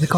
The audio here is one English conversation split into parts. The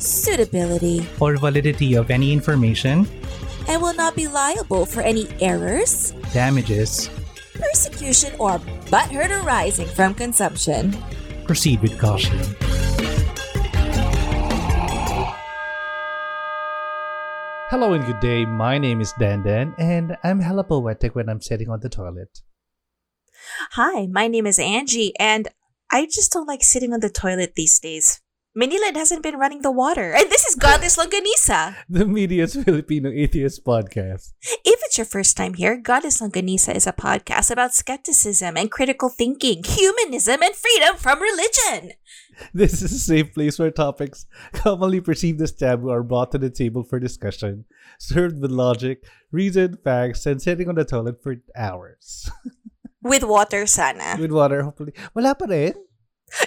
suitability, or validity of any information, and will not be liable for any errors, damages, persecution, or butthurt arising from consumption. Proceed with caution. Hello and good day. My name is Dandan, and I'm hella poetic when I'm sitting on the toilet. Hi, my name is Angie, and I just don't like sitting on the toilet these days. Manila hasn't been running the water, and this is Godless Longganisa, the media's Filipino atheist podcast. If it's your first time here, Godless Longganisa is a podcast about skepticism and critical thinking, humanism, and freedom from religion. This is a safe place where topics commonly perceived as taboo are brought to the table for discussion, served with logic, reason, facts, and sitting on the toilet for hours. With water, sana. With water, hopefully. Wala pa rin?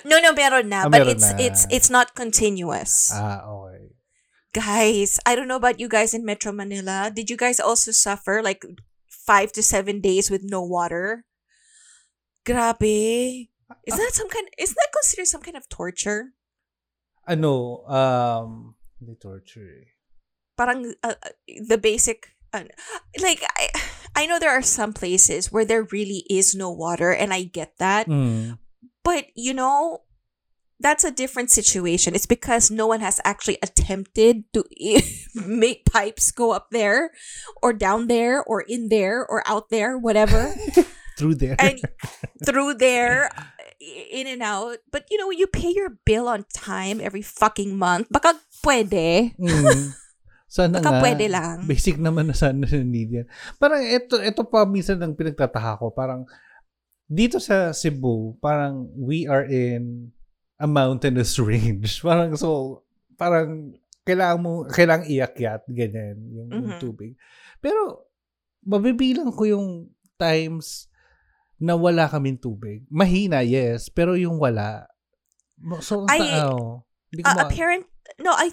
No, meron na. But meron na. It's not continuous. Okay. Guys, I don't know about you guys in Metro Manila. Did you guys also suffer like 5 to 7 days with no water? Grabe. Isn't that considered some kind of torture? No. The torture. Parang the basic. I know there are some places where there really is no water, and I get that. Mm. But, you know, that's a different situation. It's because no one has actually attempted to make pipes go up there or down there or in there or out there, whatever. Through there, in and out. But, you know, you pay your bill on time every fucking month. Baka pwede. Mm. Sana baka nga, pwede lang. Basic naman na sana need yan. Parang ito pa minsan ang pinagtataha ko. Parang, dito sa Cebu, parang we are in a mountainous range. Parang kailangan iakyat ganyan yung tubig. Pero mabibilang ko yung times na wala kaming tubig. Mahina, yes, pero yung wala. So I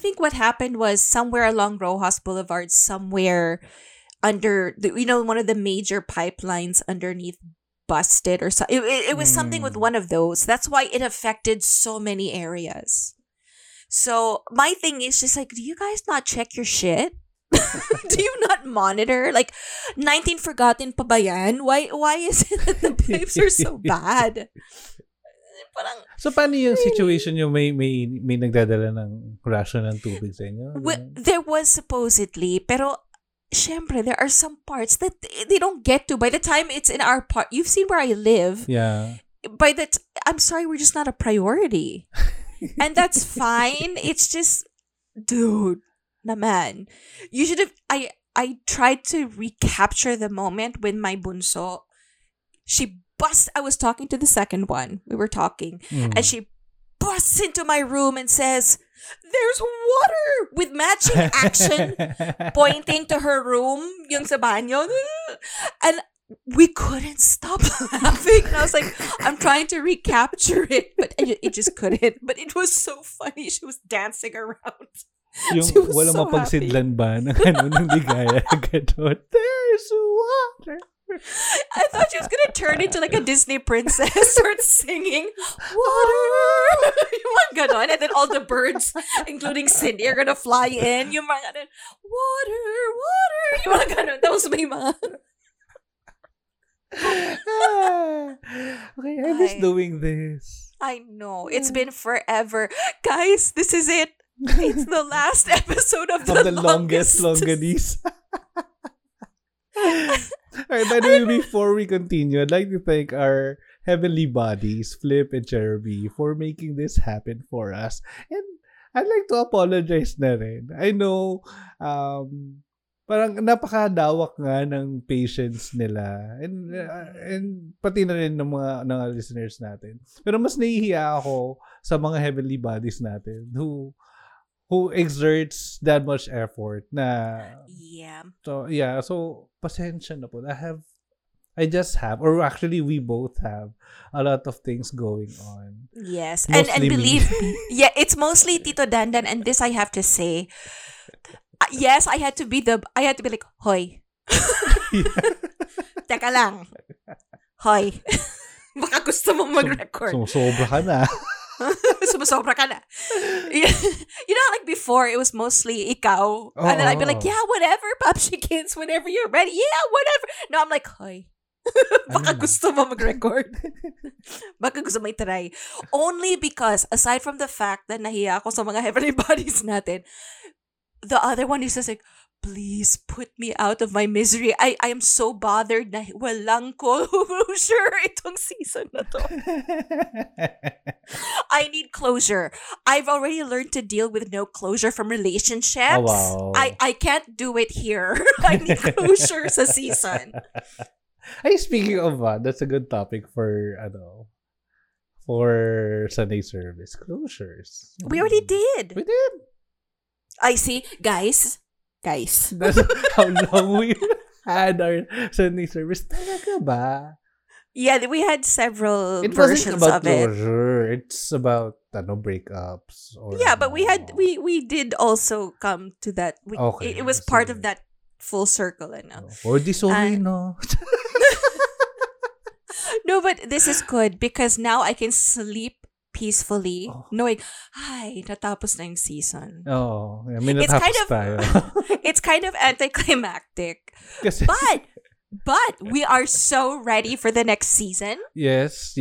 think what happened was somewhere along Rojas Boulevard, somewhere under one of the major pipelines underneath busted or so. It was something with one of those. That's why it affected so many areas. So my thing is just like, do you guys not check your shit? Do you not monitor? Like 19 forgotten pa ba yan? Why is it that the pipes are so bad? So paano yung situation yung may nagdadala ng ration ng tubig sa inyo? There was supposedly, pero syempre, there are some parts that they don't get to. By the time it's in our part, you've seen where I live. Yeah. I'm sorry, we're just not a priority. And that's fine. It's just, dude, naman. You should have, I tried to recapture the moment when my bunso, I was talking to the second one. We were talking. Mm. And she busts into my room and says, "There's water," with matching action, pointing to her room, yung sa banyo. And we couldn't stop laughing. And I was like, I'm trying to recapture it, but it just couldn't. But it was so funny. She was dancing around. Yung she was walang so mapagsidlan happy. Ba ng anong ligaya? There's water. I thought she was going to turn into like a Disney princess, start singing, "Water!" Yung mga ganon. And then all the birds, including Cindy, are going to fly in. Yung mga ganon, "Water! Water!" Yung mga ganon. That was my mom. Okay, I miss doing this. I know. It's been forever. Guys, this is it. It's the last episode of the longest Longganisa. Alright, by the way, before we continue, I'd like to thank our heavenly bodies, Flip and Cherubby, for making this happen for us. And I'd like to apologize na rin. I know, parang napakadawak nga ng patience nila. And pati na rin ng mga listeners natin. Pero mas nahihiya ako sa mga heavenly bodies natin who who exerts that much effort na so pasensya na po. I just have or actually we both have a lot of things going on. Yes, mostly and believe me, it's mostly Tito Dandan, and this I have to say. Yes, I had to be like, hoy. Teka lang. Hoy. Baka gusto mong mag-record. Sumusobra ka na. You know, like before, it was mostly ikaw. Oh, and then I'd be like, yeah, whatever, Popsi Kids, whenever you're ready. Yeah, whatever. Now I'm like, hoy. Baka gusto mo mag-record. Baka gusto mo itry. Only because, aside from the fact that nahiya ako sa mga heavenly bodies natin, the other one is just like, please put me out of my misery. I am so bothered na walang closure itong season na to. I need closure. I've already learned to deal with no closure from relationships. Oh, wow. I can't do it here. I need closure sa season. Hey, speaking of that, that's a good topic for for Sunday service. Closures. We already did. We did. I see. Guys. That's how long we had our Sunday service. Talaga ba? Yeah, we had several versions of it. Closure. It's about breakups. Or, but we did also come to that. It was part of that full circle. Or di sorry, no? No, but this is good because now I can sleep peacefully, knowing, natapos na yung season. Oh, I mean, it's kind of it's kind of anticlimactic. But we are so ready for the next season. Yes.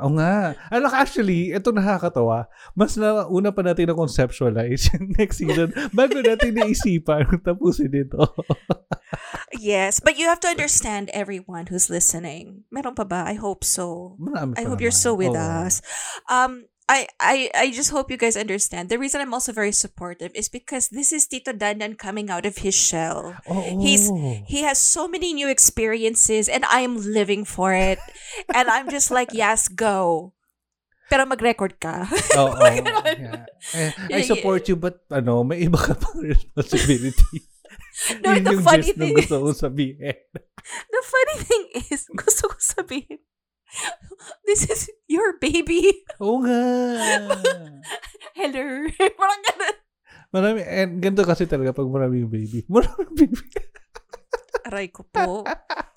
Oo nga. Actually, ito nakakatawa. Mas nauna pa natin na-conceptualize yung next season bago natin naisipan kung tapusin ito. Yes, but you have to understand, everyone who's listening. Meron pa ba? I hope so. I hope you're still with us. I just hope you guys understand. The reason I'm also very supportive is because this is Tito Dandan coming out of his shell. Oh. He has so many new experiences and I am living for it. And I'm just like, yes, go. Pero mag-record ka. Oo. I support you but may iba ka pang responsibility. No, the funny thing is, gusto ko sabihin, this is your baby. Oo nga. Hello. Parang ganun. Marami. And ganito kasi talaga pag maraming baby. Aray ko po.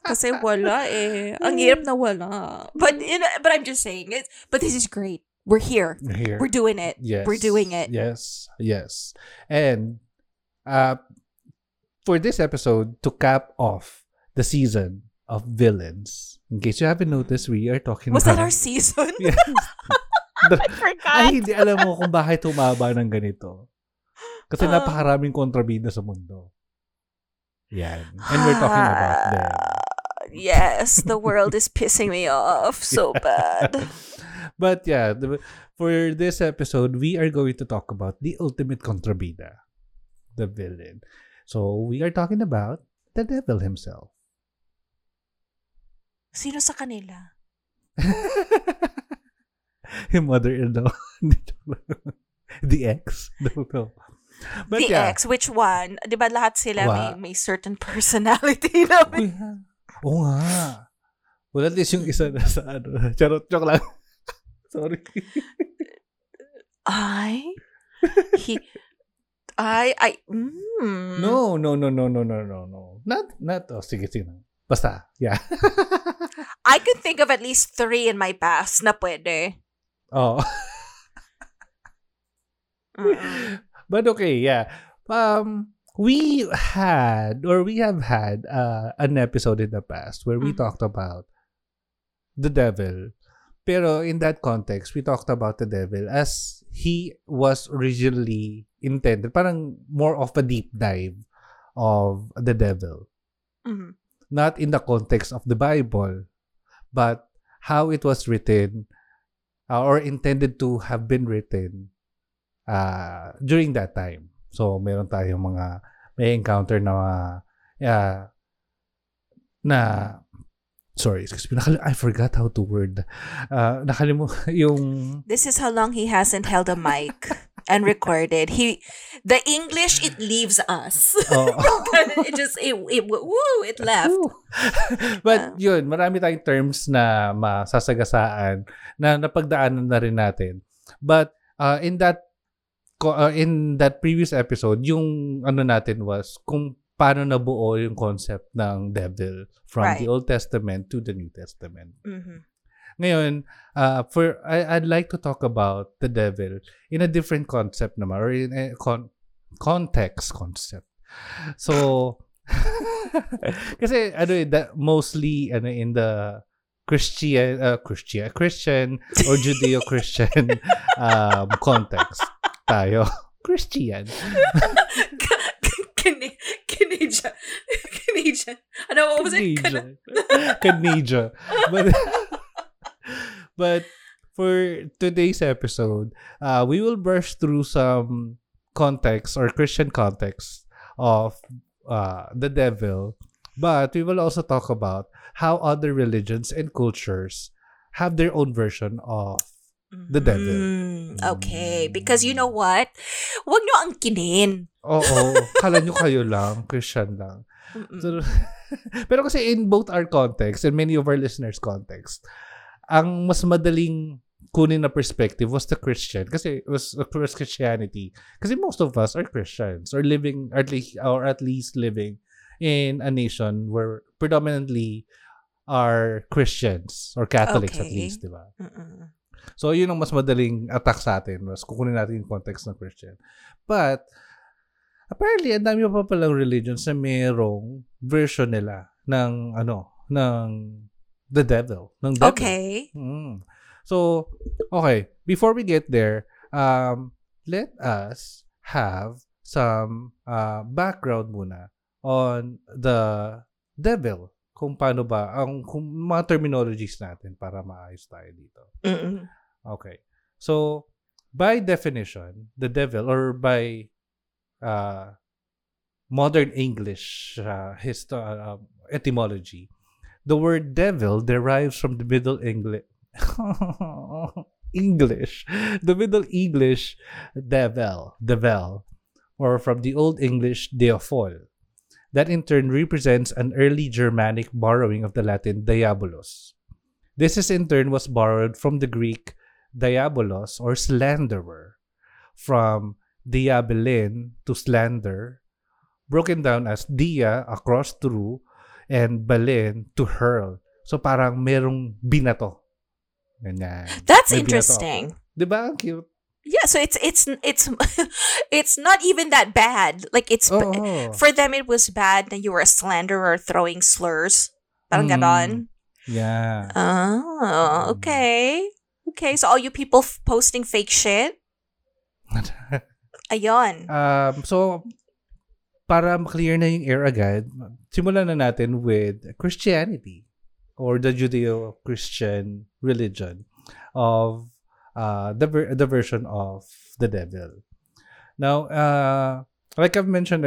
Kasi wala eh. Ang hirap na wala. But, I'm just saying it. But this is great. We're here. We're doing it. Yes. We're doing it. Yes. And for this episode, to cap off the season of villains, in case you haven't noticed, we are talking about... Was that our season? Yes. I forgot. Ay, hindi alam mo kung bakit humaba ng ganito. Kasi napakaraming kontrabida sa mundo. Yan. And we're talking about them. Yes, the world is pissing me off so bad. But yeah, for this episode, we are going to talk about the ultimate kontrabida, the villain. So we are talking about the devil himself. Sino sa kanila? Yung mother-in-law. The ex? No. But the ex? Which one? Diba lahat sila may certain personality na may... Oo nga. Well, at least yung isa na sa Charot-chok lang. Sorry. No. Not. Oh, sige. Basta, yeah. I can think of at least 3 in my past na pwede. Oh. But okay, yeah. We have had an episode in the past where we talked about the devil. Pero in that context, we talked about the devil as he was originally intended. Parang more of a deep dive of the devil. Mm-hmm. Not in the context of the Bible, but how it was written or intended to have been written during that time. So, meron tayong may encounter na sorry, excuse me, I forgot how to word. Nakalimutan yung... This is how long he hasn't held a mic. and recorded. The English, it leaves us. Oh. It left. But yun, marami tayong terms na masasagasaan na napagdaanan na rin natin. But in that previous episode, yung ano natin was kung paano nabuo yung concept ng devil from the Old Testament to the New Testament. Mm-hmm. Ngayon, I'd like to talk about the devil in a different concept naman, or in a context concept. So, kasi mostly in the Christian or Judeo-Christian context tayo. Christian. Canadian. Ano, what was it? Canadian. But for today's episode, we will brush through some context or Christian context of the devil. But we will also talk about how other religions and cultures have their own version of the devil. Okay, because you know what? Wag nyo ang kinin. Oo, kala nyo kayo lang, Christian lang. So, pero kasi in both our context and many of our listeners' context, ang mas madaling kunin na perspective was the Christian, kasi was Christianity, kasi most of us are Christians or living or at least living in a nation where predominantly are Christians or Catholics, at least, di ba? So yun ang mas madaling attack sa atin, mas kukunin natin yung context ng Christian. But apparently ang dami pa palang religions na mayroong version nila ng the devil. Okay. So, okay. Before we get there, let us have some background muna on the devil. Kung paano ba, kung mga terminologies natin para maayos tayo dito. Mm-mm. Okay. So, by definition, the devil, or by modern English etymology, the word devil derives from the Middle English. The Middle English devil, or from the Old English deofol. That in turn represents an early Germanic borrowing of the Latin diabolos. This is in turn was borrowed from the Greek diabolos, or slanderer, from diabelin, to slander, broken down as dia, across through, and balin, to hurl. So parang merong binato. Ganyan. That's may interesting. Binato. Diba? Ang cute. Yeah, so it's not even that bad. Like for them it was bad that you were a slanderer throwing slurs. Parang ganon. Yeah. Oh, okay. Okay, so all you people posting fake shit? Ayon. So para clear na yung air agad, simulan na natin with Christianity, or the Judeo-Christian religion of the version of the devil. Now, like I've mentioned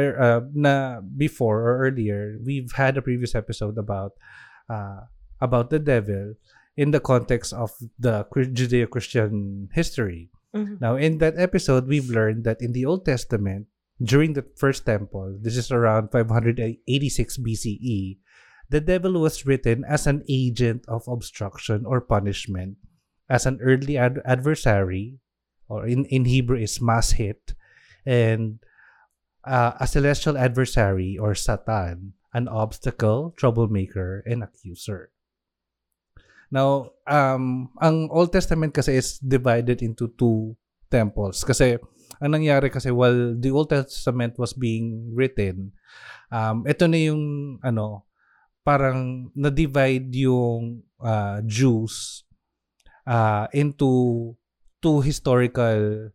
na before or earlier, we've had a previous episode about the devil in the context of the Judeo-Christian history. Mm-hmm. Now, in that episode, we've learned that in the Old Testament, during the First Temple, this is around 586 BCE, the devil was written as an agent of obstruction or punishment, as an earthly adversary, or in Hebrew is mashit, and a celestial adversary, or Satan, an obstacle, troublemaker, and accuser. Now, ang Old Testament kasi is divided into two temples, kasi ang nangyari kasi while the Old Testament was being written, ito na yung parang na-divide yung Jews into two historical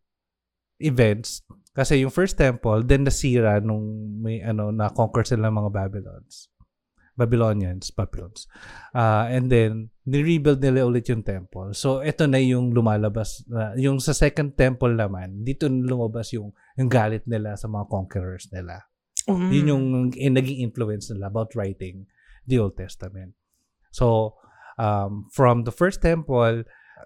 events, kasi yung first temple then nasira nung may na-conquer sila ng mga Babylonians. And then, ni-rebuild nila ulit yung temple. So, ito na yung lumalabas. Yung sa second temple naman, dito lumabas yung galit nila sa mga conquerors nila. Mm-hmm. Yun yung naging influence nila about writing the Old Testament. So, from the first temple,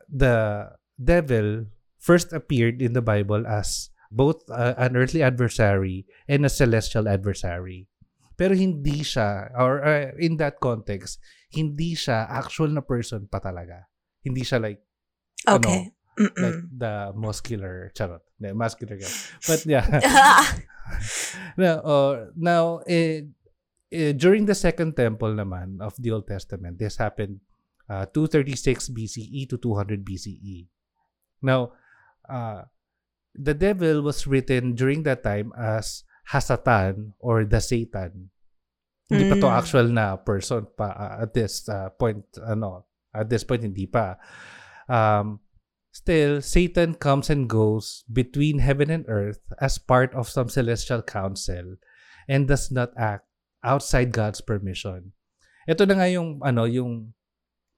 the devil first appeared in the Bible as both an earthly adversary and a celestial adversary. Pero hindi siya, or in that context, hindi siya actual na person pa talaga. Hindi siya like, okay. Ano, like the muscular, charot. The muscular guy. But yeah. Now, during the Second Temple naman of the Old Testament, this happened 236 BCE to 200 BCE. Now, the devil was written during that time as Hasatan or the Satan. Hindi pa to actual na person pa at this point hindi pa. Still, Satan comes and goes between heaven and earth as part of some celestial council and does not act outside God's permission. Ito na nga yung yung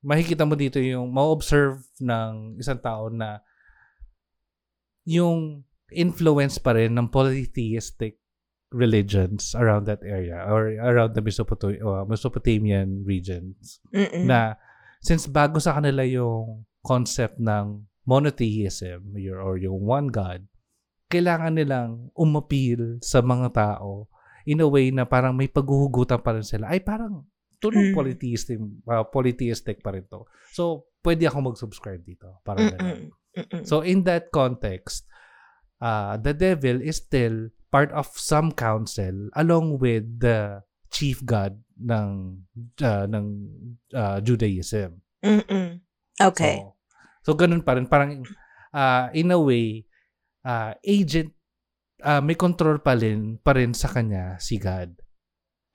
makikita mo dito, yung ma-observe ng isang tao na yung influence pa rin ng polytheistic religions around that area or around the Mesopotamian regions. Mm-mm. Na since bago sa kanila yung concept ng monotheism or yung one God, kailangan nilang umapil sa mga tao in a way na parang may paghuhugutan pa rin sila. Ay, parang tulong polytheistic pa rin to. So, pwede ako mag-subscribe dito. Parang ganun. So, in that context, the devil is still part of some council along with the chief god ng Judaism. Mm-mm. Okay. So ganun pa rin, parang in a way agent, may control pa rin sa kanya si God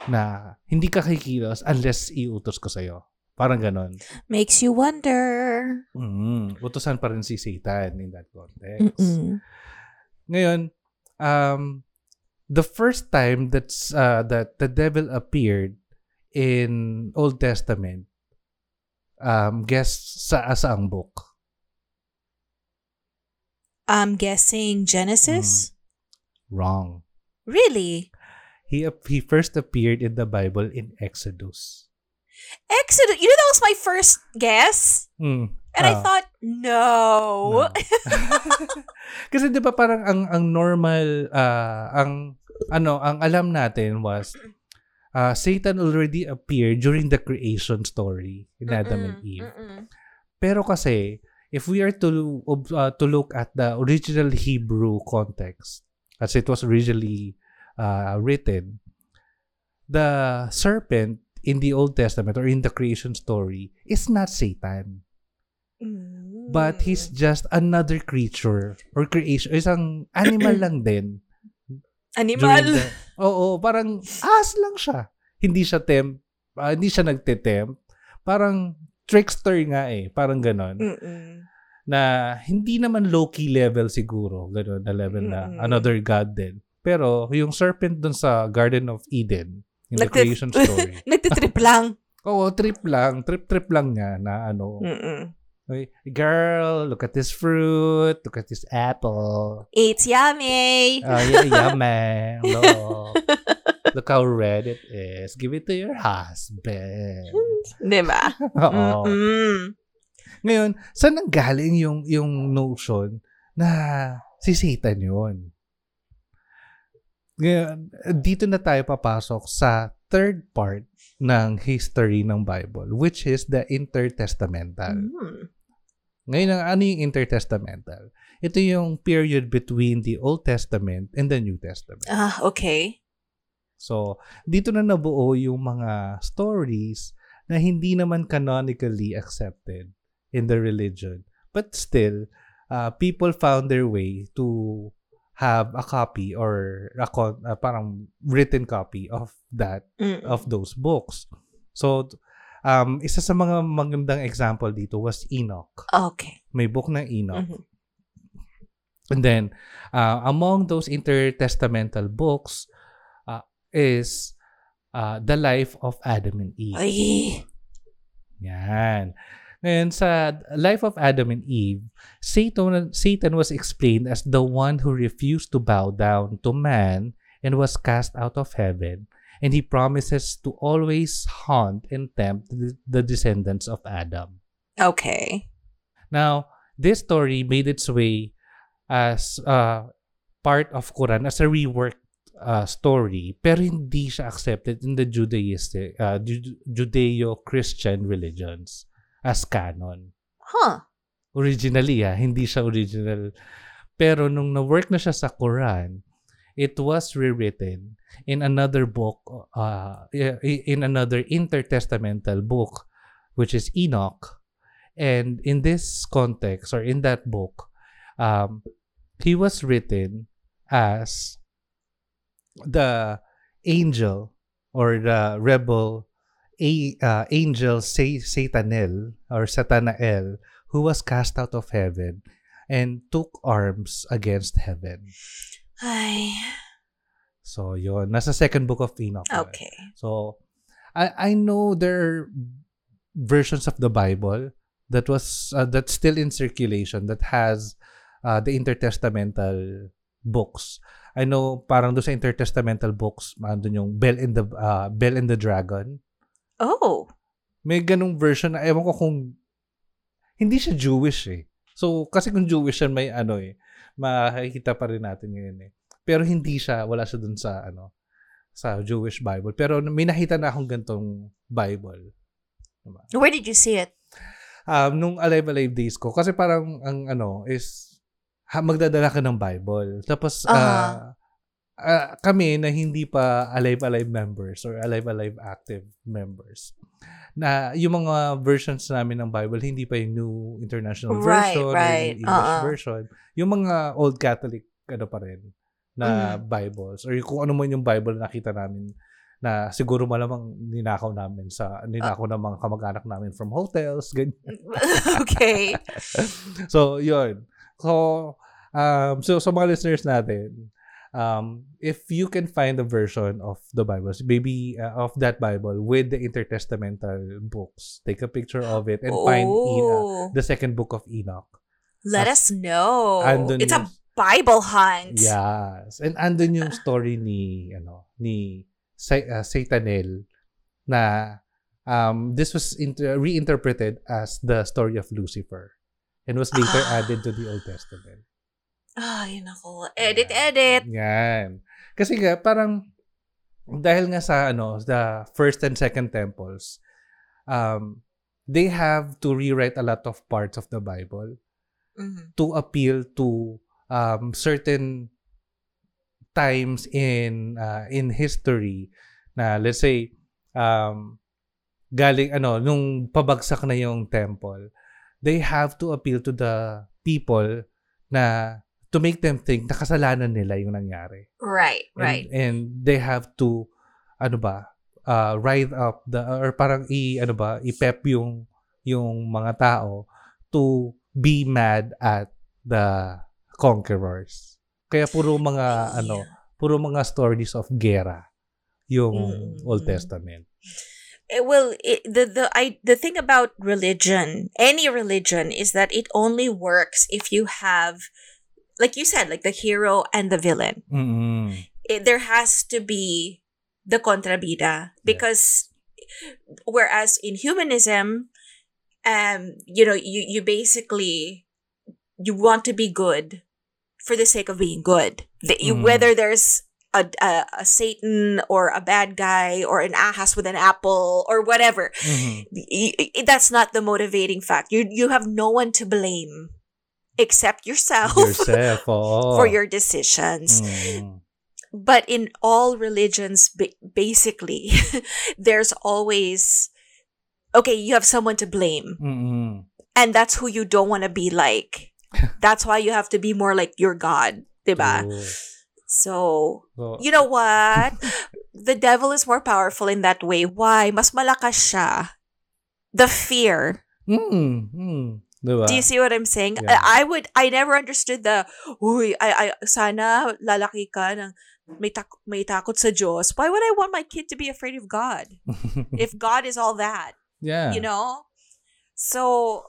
na hindi ka kikilos unless iutos ko sa'yo. Parang ganun. Makes you wonder. Utusan pa rin si Satan in that context. Mm-mm. Ngayon, the first time that the devil appeared in Old Testament, guess sa asaang book? I'm guessing Genesis? Wrong. Really? He first appeared in the Bible in Exodus. Exodus? You know, that was my first guess? And I thought, no. Kasi di ba parang ang normal, ang alam natin was, Satan already appeared during the creation story in Adam and Eve. Pero kasi, if we are to look at the original Hebrew context, as it was originally written, the serpent in the Old Testament or in the creation story is not Satan. But he's just another creature or creation. Isang animal lang din. Animal? Oo, parang aas lang siya. Hindi siya nagte-tempt. Parang trickster nga eh. Parang ganon. Na hindi naman low-key level siguro. Ganon na level na another god din. Pero yung serpent dun sa Garden of Eden, in the creation story. Nagtitrip lang. Oo, trip lang. Trip-trip lang nga na ano. Okay. Girl, look at this fruit. Look at this apple. It's yummy. Oh, yeah, yummy. Look how red it is. Give it to your husband. Diba? Oo. Ngayon, saan ang galing yung notion na si Satan yun? Ngayon, dito na tayo papasok sa third part ng history ng Bible, which is the intertestamental. Ngayon, ano yung intertestamental? Ito yung period between the Old Testament and the New Testament. Okay. So, dito na nabuo yung mga stories na hindi naman canonically accepted in the religion. But still, people found their way to have a copy or parang written copy of that, of those books. So, isa sa mga magandang example dito was Enoch. Okay. May book ng Enoch. And then, among those intertestamental books is the life of Adam and Eve. Ay! Yan. Ngayon, sa life of Adam and Eve, Satan was explained as the one who refused to bow down to man and was cast out of heaven, and he promises to always haunt and tempt the descendants of Adam. Okay. Now, this story made its way as part of Quran, as a reworked story, pero hindi siya accepted in the Judeo-Christian religions as canon. Huh. Originally, hindi siya original. Pero nung na-work na siya sa Quran, it was rewritten in another book, in another intertestamental book, which is Enoch. And in this context, or in that book, he was written as the angel or the rebel angel Satanael or Satanael, who was cast out of heaven and took arms against heaven. Ay. So yun, nasa second book of Enoch. Okay. Right? So I know there are versions of the Bible that was that's still in circulation that has the intertestamental books. I know parang doon sa intertestamental books, andun yung Bell and the Dragon. Oh. May ganung version na, ewan ko kung hindi siya Jewish eh. So kasi kung Jewish siya may ano eh, makikita pa rin natin ngayon eh. Pero hindi siya, wala siya doon sa ano, sa Jewish Bible. Pero may nakita na akong gantong Bible. Diba? Where did you see it? Nung Alive days ko. Kasi parang ang ano is magdadala ka ng Bible. Tapos, kami na hindi pa Alive members or Alive active members, na yung mga versions namin ng Bible, hindi pa yung New International Version, right. English version. Yung mga Old Catholic, ano pa rin, na Bibles. Or kung ano man yung Bible nakita namin na siguro malamang ninakaw ng mga kamag-anak namin from hotels, ganyan. Okay. So, yun. So sa mga listeners natin, if you can find a version of the Bible, maybe of that Bible with the intertestamental books, take a picture of it and find the second book of Enoch. Let us know. It's a Bible hunt. Yes. And andun yung story ni Satanael na this was reinterpreted as the story of Lucifer. And was later added to the Old Testament. Yun ako. Edit. Yan. Kasi nga, parang, dahil nga sa, the first and second temples, they have to rewrite a lot of parts of the Bible to appeal to certain times in history na, let's say, galing, nung pabagsak na yung temple, they have to appeal to the people na to make them think na kasalanan nila yung nangyari. Right. And they have to, rise up ipep yung mga tao to be mad at the conquerors. Kaya puro mga stories of gera yung Old Testament. Well, the thing about religion, any religion, is that it only works if you have, like you said, like the hero and the villain. Mm-hmm. There has to be the contrabida because, whereas in humanism, you basically you want to be good for the sake of being good. Whether there's a Satan or a bad guy or an ahas with an apple or whatever. Mm-hmm. That's not the motivating fact. You have no one to blame except yourself for your decisions. Mm. But in all religions, basically, there's always, you have someone to blame. Mm-hmm. And that's who you don't want to be like. That's why you have to be more like your God. Diba? Ooh. So, you know what? The devil is more powerful in that way. Why? Mas malakas siya. The fear. Diba? Do you see what I'm saying? Yeah. I never understood the, sana lalaki ka ng may takot sa Diyos. Why would I want my kid to be afraid of God? If God is all that. Yeah. So,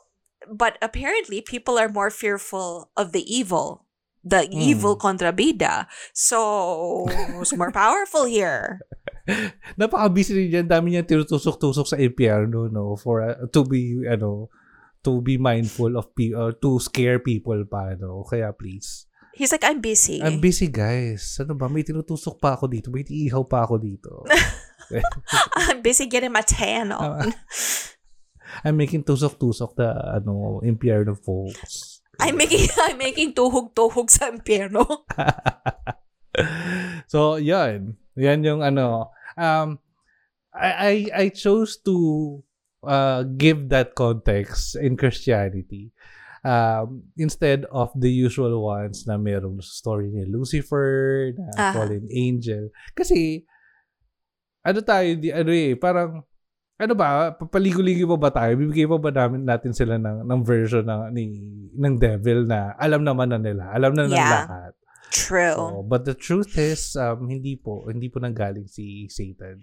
but apparently people are more fearful of the evil. The evil contrabida. So, who's more powerful here? Napaka-busy niya. Dami niya tinutusok-tusok sa impyerno, no? For, to be, to be mindful of to scare people pa, no? Kaya please. He's like, I'm busy. I'm busy, guys. Ano ba? May tinutusok pa ako dito. May iihaw pa ako dito. I'm busy getting my tan on. I'm making tusok-tusok na ano, impyerno folks. I'm making tuhog-tuhog sa impyerno. So, yan. Yan yung ano. I chose to give that context in Christianity. Instead of the usual ones na merong story ni Lucifer, na fallen angel. Kasi, ano tayo, parang, ano ba, papaligo-ligo pa ba tayo? Bibigay pa ba natin sila ng version ng devil na alam naman na nila, alam na ng lahat. True. So, but the truth is, hindi po nanggaling si Satan.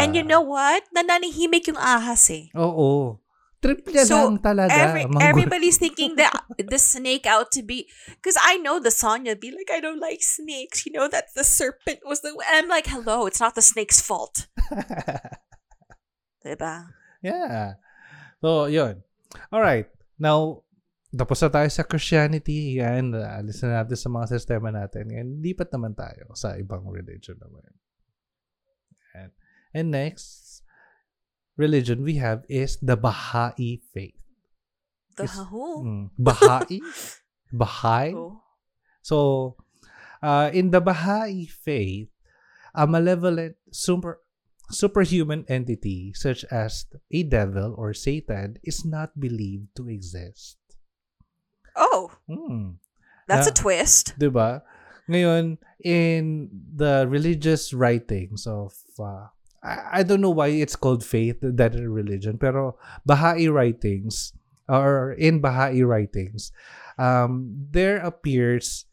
And you know what? Nananahimik yung ahas eh. Oo. Trip niya lang talaga. Everybody's thinking that the snake out to be, because I know the song, you'll be like, I don't like snakes. You know, that the serpent was the, and I'm like, hello, it's not the snake's fault. Diba? Yeah. So, yun. Alright. Now, tapos na tayo sa Christianity. Yan. Alis na natin sa mga sistema natin. Yan. Lipat naman tayo sa ibang religion naman. Yan. And next, religion we have is the Baha'i faith. The Baha'i? Baha'i? Oh. So, in the Baha'i faith, a malevolent superhuman entity such as a devil or Satan is not believed to exist. Oh. Mm. That's a twist. Diba? Ngayon, in the religious writings of I don't know why it's called faith, that religion, pero Baha'i writings, or in Baha'i writings, there appears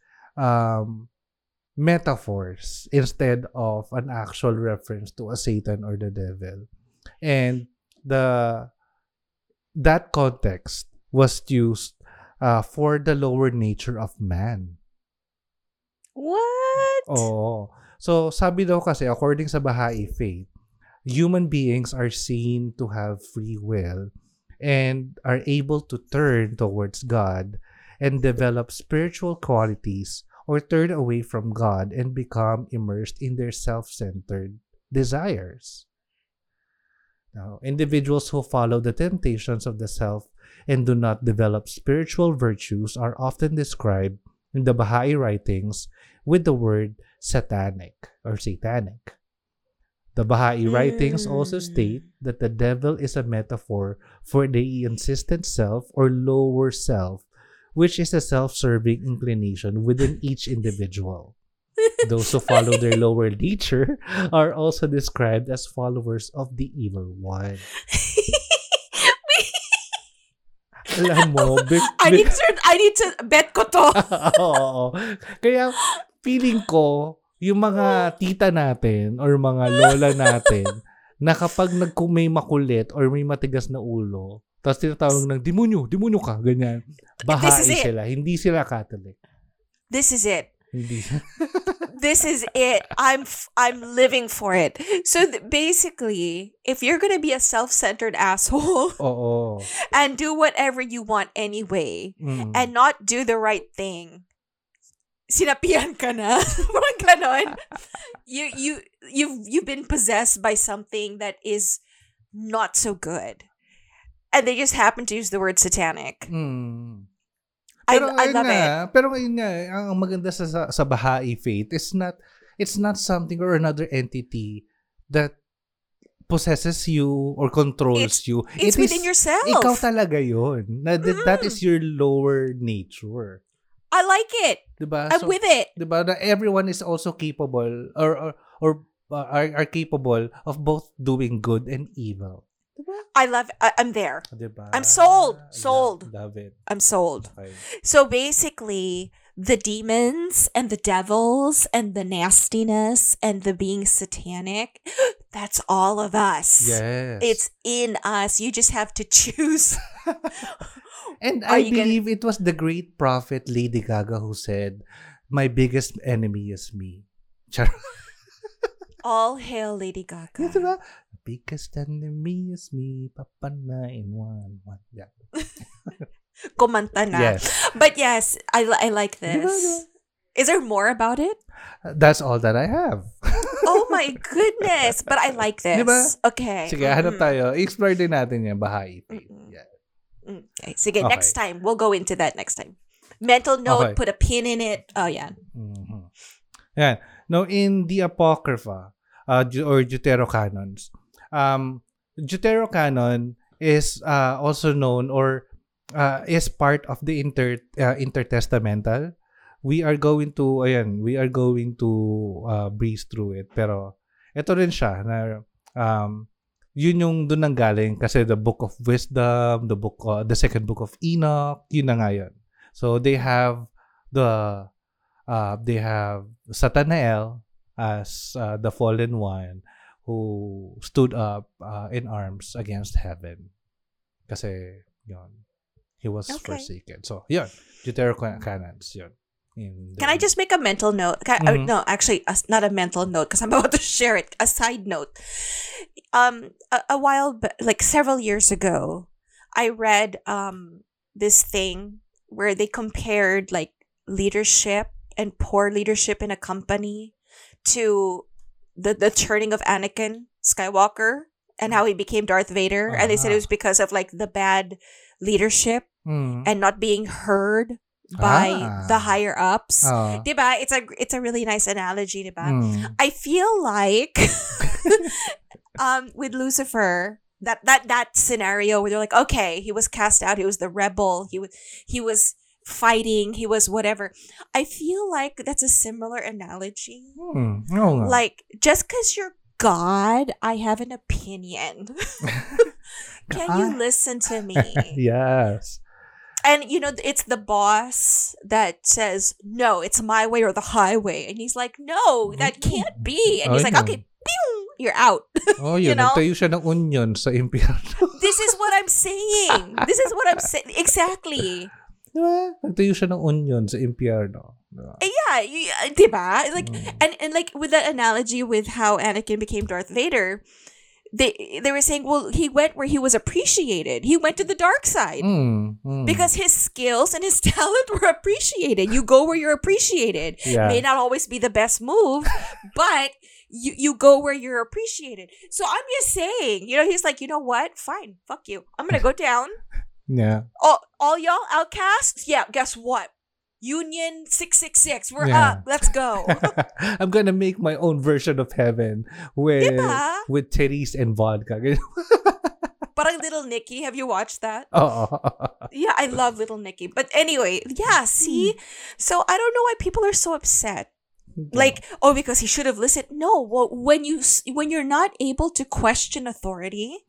metaphors instead of an actual reference to a Satan or the devil. And that context was used for the lower nature of man. What? Oh. So, sabi daw kasi, according sa Baha'i faith, human beings are seen to have free will and are able to turn towards God and develop spiritual qualities or turn away from God and become immersed in their self-centered desires. Now, individuals who follow the temptations of the self and do not develop spiritual virtues are often described in the Baha'i writings with the word satanic. The Baha'i writings also state that the devil is a metaphor for the insistent self or lower self, which is a self-serving inclination within each individual. Those who follow their lower nature are also described as followers of the evil one. Alam mo, I need to bet ko to. Oo. Kaya, feeling ko, yung mga tita natin or mga lola natin na kapag may makulit or may matigas na ulo, tapos tinatawag ng demonyo ka, ganyan. Baha'i sila. Hindi sila Catholic. This is it. Hindi. This is it. I'm living for it. So basically, if you're gonna be a self-centered asshole, oo, and do whatever you want anyway, and not do the right thing, sinapian ka na. Parang ganon. You've been possessed by something that is not so good. And they just happen to use the word satanic. Mm. Pero I love it. Pero ngayon nga, ang maganda sa Baha'i faith, it's not something or another entity that possesses you or controls you. It's within yourself. Ikaw talaga yun. That is your lower nature. I like it. Diba? I'm with it. Diba? Everyone is also capable or are capable of both doing good and evil. Diba? I love it. I'm there. Diba? I'm sold. Sold. Love it. I'm sold. Okay. So basically, the demons and the devils and the nastiness and the being satanic, that's all of us. Yes. It's in us. You just have to choose. And I believe it was the great prophet Lady Gaga who said, "My biggest enemy is me." All hail Lady Gaga. Yes, diba? Because the enemy is me, papana in 1-1. Yeah. Kumanta na. Yes. But yes, I like this. Diba? Is there more about it? That's all that I have. Oh my goodness. But I like this. Diba? Okay. Sige, hanap tayo. Explore din natin yung Baha'i. Yeah. Okay. Sige, okay. Next time. We'll go into that next time. Mental note, okay. Put a pin in it. Oh, yeah. Mm-hmm. Yeah. Now, in the Apocrypha or Deuterocanons, Deuterocanon is also known or is part of the intertestamental. We are going to breeze through it. Pero ito rin siya na yun yung doon nang galing kasi the Book of Wisdom, the second Book of Enoch, yun na nga yun. So they have Satanael as the fallen one who stood up in arms against heaven. Kasi yun, he was forsaken. So yun, Deuterocanons yun. Can I just make a mental note? No, actually, not a mental note because I'm about to share it. A side note. A while, like several years ago, I read this thing where they compared like leadership and poor leadership in a company to the turning of Anakin Skywalker and how he became Darth Vader. Uh-huh. And they said it was because of like the bad leadership and not being heard by the higher ups. Diba? It's a really nice analogy, diba? I feel like with Lucifer, that scenario where they're like, okay, he was cast out, he was the rebel, he was fighting, he was whatever. I feel like that's a similar analogy. Like just because you're God, I have an opinion. Can you listen to me? Yes. And, you know, it's the boss that says, no, it's my way or the highway. And he's like, no, that can't be. And he's like, okay, pew, you're out. Oh, yun. You know? Nagtayo siya ng onion sa impyerno. This is what I'm saying. Exactly. Diba? Nagtayo siya ng onion sa impyerno. Yeah. Diba? Like, and like with that analogy with how Anakin became Darth Vader, They were saying, well, he went where he was appreciated. He went to the dark side because his skills and his talent were appreciated. You go where you're appreciated. Yeah. May not always be the best move, but you go where you're appreciated. So I'm just saying, you know, he's like, you know what? Fine. Fuck you. I'm going to go down. Yeah. All y'all outcasts? Yeah. Guess what? Union 666. We're up. Let's go. I'm gonna make my own version of heaven with titties and vodka. Parang Little Nicky. Have you watched that? Oh. Yeah, I love Little Nicky. But anyway, yeah. See, so I don't know why people are so upset. Like, because he should have listened. No, well, when you're not able to question authority,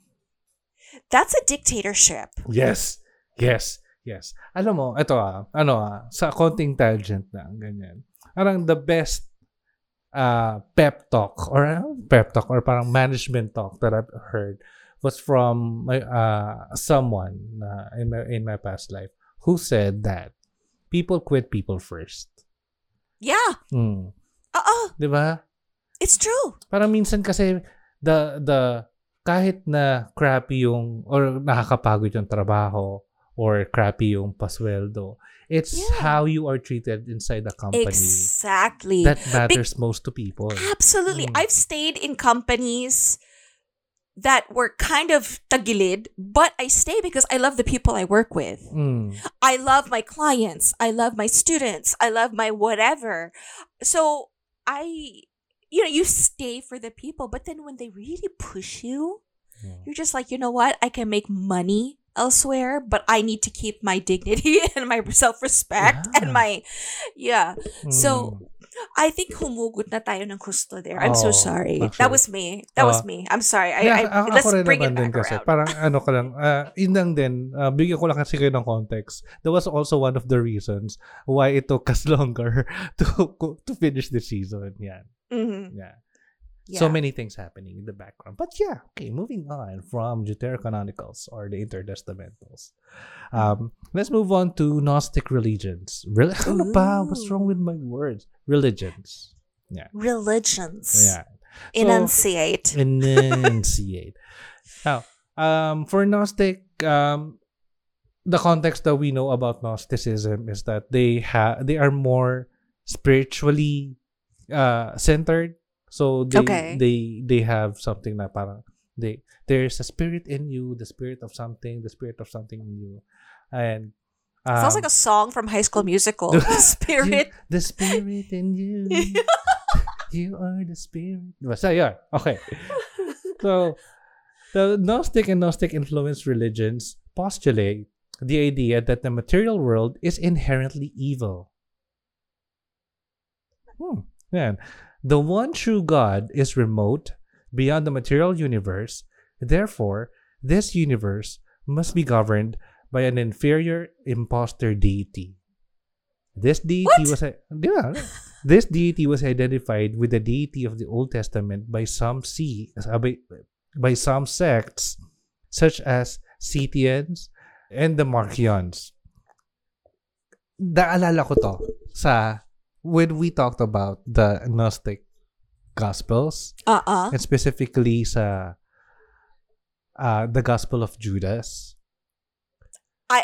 that's a dictatorship. Yes. Yes. Yes. Alam mo, ito sa konting tangent na, ganyan. Parang the best pep talk or parang management talk that I've heard was from someone in my past life who said that people quit people first. Yeah. Diba? It's true. Parang minsan kasi the kahit na crappy yung or nakakapagod yung trabaho, or crappy yung pasweldo. It's how you are treated inside the company. Exactly. That matters most to people. Absolutely. I've stayed in companies that were kind of tagilid, but I stay because I love the people I work with. I love my clients. I love my students. I love my whatever. So you stay for the people, but then when they really push you, you're just like, you know what? I can make money elsewhere, but I need to keep my dignity and my self-respect and my so I think humugot na tayo ng gusto there. I'm so sorry. Actually, that was me. I'm sorry. I let's bring it back around. Parang bigyan ko lang kasi kayo ng context. That was also one of the reasons why it took us longer to finish the season. Yan. Mm-hmm. Yeah. Yeah. So many things happening in the background. But yeah, okay, moving on from Deuterocanonicals or the Intertestamentals. Let's move on to Gnostic religions. What's wrong with my words? Religions. Yeah. Religions. Yeah. So, enunciate. Now, for Gnostic, the context that we know about Gnosticism is that they are more spiritually centered. So they have something na parang there's a spirit in you, the spirit of something in you, and sounds like a song from High School Musical. The spirit in you. You are the spirit. Basta yun. Okay. So, the Gnostic and Gnostic-influenced religions postulate the idea that the material world is inherently evil. Man. The one true God is remote beyond the material universe. Therefore, this universe must be governed by an inferior imposter deity. This deity This deity was identified with the deity of the Old Testament by some sects such as Scythians and the Marcions. Naalala ko to when we talked about the Gnostic Gospels, and specifically sa the Gospel of Judas.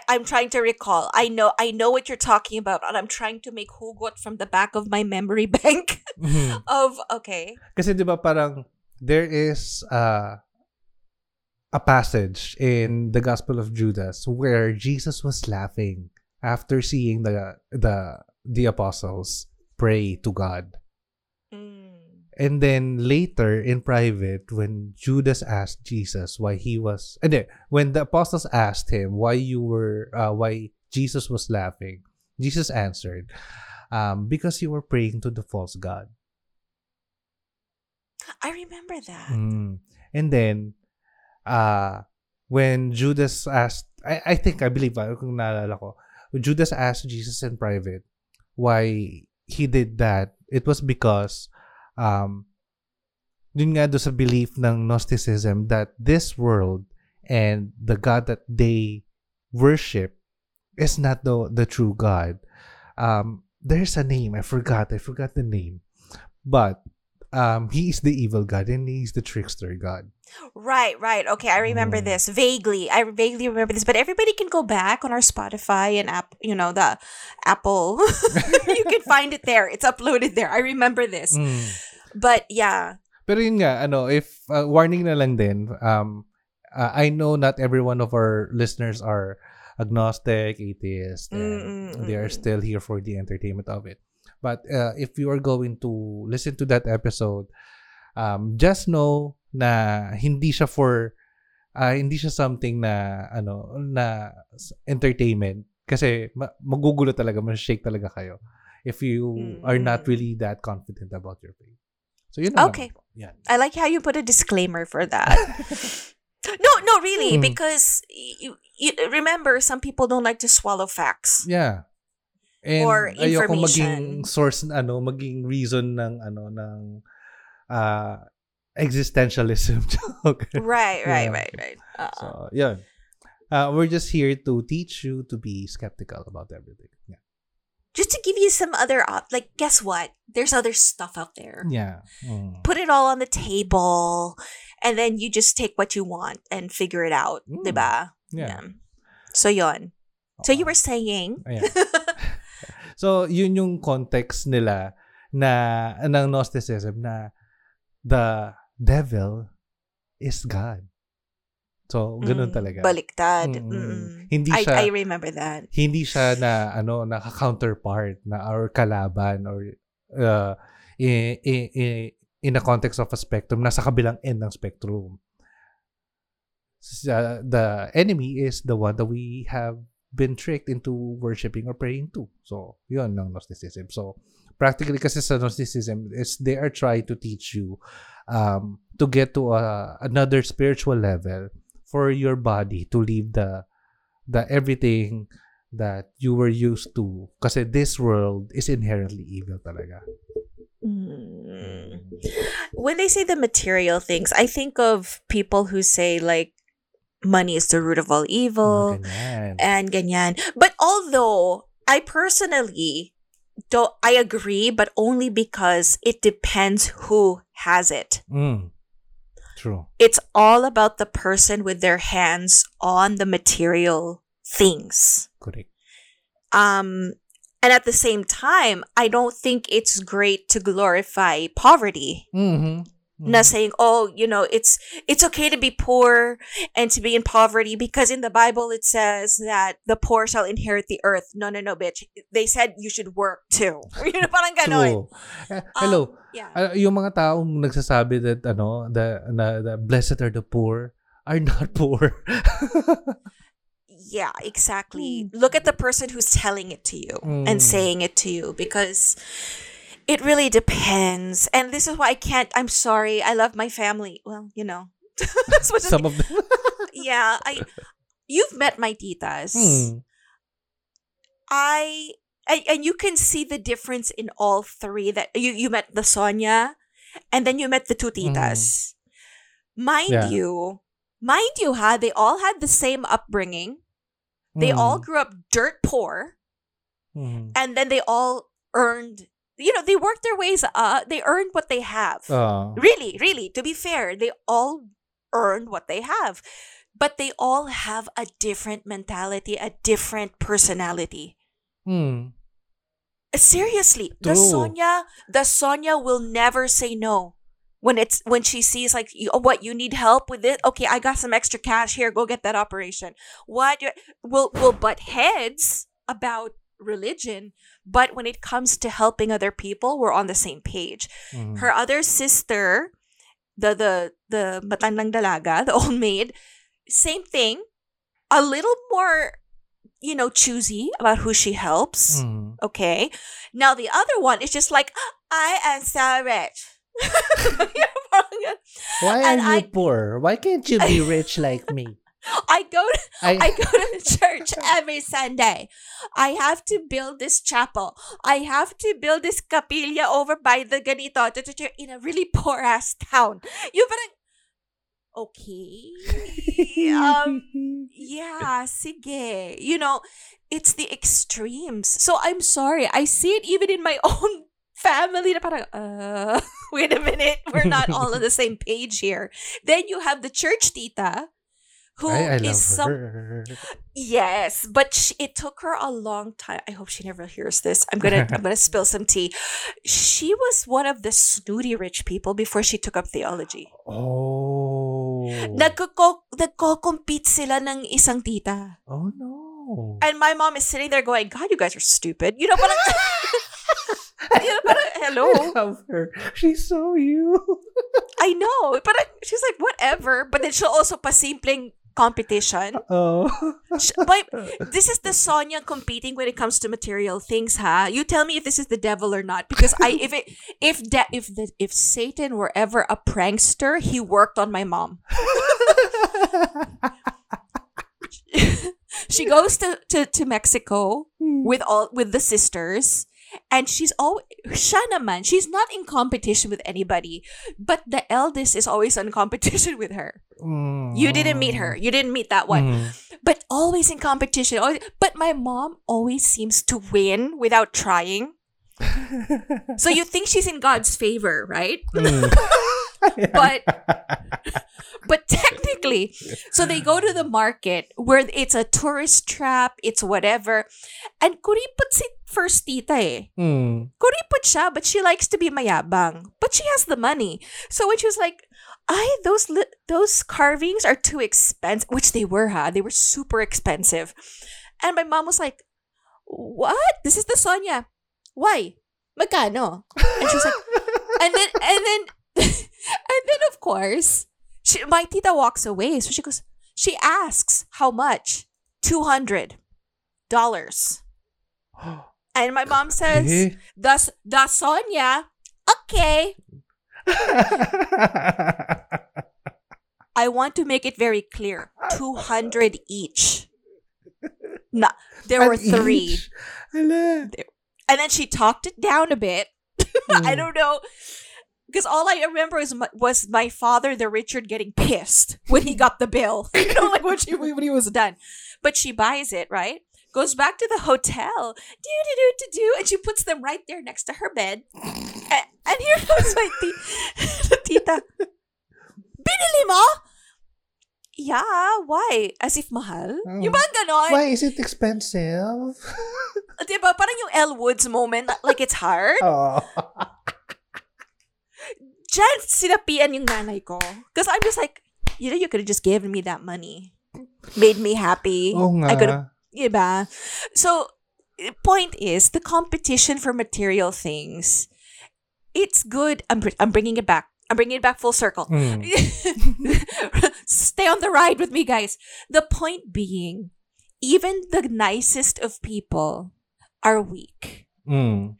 I'm trying to recall. I know what you're talking about, and I'm trying to make hugot from the back of my memory bank. Okay. Kasi di ba parang there is a passage in the Gospel of Judas where Jesus was laughing after seeing the apostles pray to God, and then later in private when Judas asked Jesus why he was, and then when the apostles asked him why Jesus was laughing, Jesus answered, because you were praying to the false god. I remember that. And then when Judas asked, Judas asked Jesus in private why he did that. It was because dun nga doon sa belief ng Gnosticism that this world and the God that they worship is not the true God. There's a name. I forgot the name. But he is the evil God and he is the trickster God. Right. Okay, I remember this vaguely. I vaguely remember this, but everybody can go back on our Spotify and the Apple. You can find it there. It's uploaded there. I remember this. But yeah. Pero yun nga, if warning na lang din, I know not every one of our listeners are agnostic, atheist, and they are still here for the entertainment of it. But if you are going to listen to that episode, just know na hindi siya something na na entertainment, kasi magugulo talaga, ma-shake talaga kayo if you are not really that confident about your faith. So okay. Yeah. I like how you put a disclaimer for that. No, really, because you remember, some people don't like to swallow facts. Yeah. And or ayoko maging source, maging reason ng existentialism. Okay. Right. So yeah, we're just here to teach you to be skeptical about everything. Yeah. Just to give you some other guess what? There's other stuff out there. Yeah. Put it all on the table, and then you just take what you want and figure it out, diba? Yeah. So yon. So you were saying. Yeah. So, yun yung context nila na ng Gnosticism, na the devil is God. So, ganun talaga. Baliktad. Hindi siya, I remember that. Hindi siya na naka-counterpart na or kalaban or in the context of a spectrum, nasa kabilang end ng spectrum. The enemy is the one that we have been tricked into worshiping or praying to. So, yun ang Gnosticism. So, practically kasi sa Gnosticism is they are trying to teach you to get to another spiritual level for your body to leave the everything that you were used to, kasi this world is inherently evil talaga. When they say the material things, I think of people who say like money is the root of all evil, and ganyan. But although I personally, I agree, but only because it depends who has it. Mm. True. It's all about the person with their hands on the material things. Correct. And at the same time, I don't think it's great to glorify poverty. Mm-hmm. Mm-hmm. Na saying, oh, you know, it's okay to be poor and to be in poverty because in the Bible it says that the poor shall inherit the earth. No, no, no, bitch. They said you should work too. You know, parang ganon. Hello. Yeah. Yung mga taong nagsasabi that ano, the blessed are the poor are not poor. Yeah, exactly. Look at the person who's telling it to you and saying it to you because it really depends. And this is why I can't, I'm sorry, I love my family. Well, you know. Some of them. Yeah. You've met my titas. Mm. And you can see the difference in all three. That you met the Sonia and then you met the two titas. Mind you, they all had the same upbringing. They all grew up dirt poor. Mm. And then they all earned, you know, they worked their ways up. They earned what they have. Really, really, to be fair, they all earned what they have. But they all have a different mentality, a different personality. Mm. Seriously, true. the Sonia will never say no. When she sees like, oh, what, you need help with it? Okay, I got some extra cash here. Go get that operation. What? We'll butt heads about religion, but when it comes to helping other people, we're on the same page. Mm-hmm. Her other sister, the matandang dalaga, the old maid, same thing, a little more, you know, choosy about who she helps. Mm-hmm. Okay, now the other one is just like, I am so rich. Why are you poor? Why can't you be rich like me? I go to church every Sunday. I have to build this chapel. I have to build this capilla over by the ganito in a really poor ass town. You better okay. Yeah, sige. You know, it's the extremes. So I'm sorry. I see it even in my own family na parang, wait a minute. We're not all on the same page here. Then you have the church tita. Who I is some her. Yes, but it took her a long time. I hope she never hears this. I'm gonna spill some tea. She was one of the snooty rich people before she took up theology. Oh, nagko-compete sila ng isang tita. Oh no! And my mom is sitting there going, "God, you guys are stupid." You know, but hello. I love her. She saw you. I know, but she's like whatever. But then she'll also pasimpleng competition. Oh, but this is the Sonia competing when it comes to material things, huh? You tell me if this is the devil or not, because if Satan were ever a prankster, he worked on my mom. She goes to Mexico with the sisters. And she's always, siya naman, she's not in competition with anybody, but the eldest is always in competition with her. Mm. You didn't meet her. You didn't meet that one. Mm. But always in competition. Always, but my mom always seems to win without trying. So you think she's in God's favor, right? Mm. But technically, so they go to the market where it's a tourist trap, it's whatever. And kuripot si first tita eh. Mm. Kuripot siya, but she likes to be mayabang. But she has the money. So when she was like, those carvings are too expensive, which they were, huh? They were super expensive. And my mom was like, what? This is the Sonia. Why? Magkano? And she was like, and then, and then, of course, my tita walks away. So she asks, how much? $200. And my mom says, the Sonia, okay. I want to make it very clear. 200 each. No, there were three. And then she talked it down a bit. I don't know. Because all I remember was my father, the Richard, getting pissed when he got the bill. You know, like when he was done. But she buys it, right? Goes back to the hotel. Do, do, do, do, do. And she puts them right there next to her bed. And And here comes my tita. Binili mo? Yeah, why? As if mahal? Oh. Yung ba ganon? Why is it expensive? Diba? Parang yung Elle Woods moment, like it's hard. Oh. Diyan sinapian yung nanay ko. Because I'm just like, you know, you could have just given me that money. Made me happy. Oh, nga. I could have, diba? So, the point is, the competition for material things, it's good. I'm bringing it back. I'm bringing it back full circle. Mm. Stay on the ride with me, guys. The point being, even the nicest of people are weak. Mm.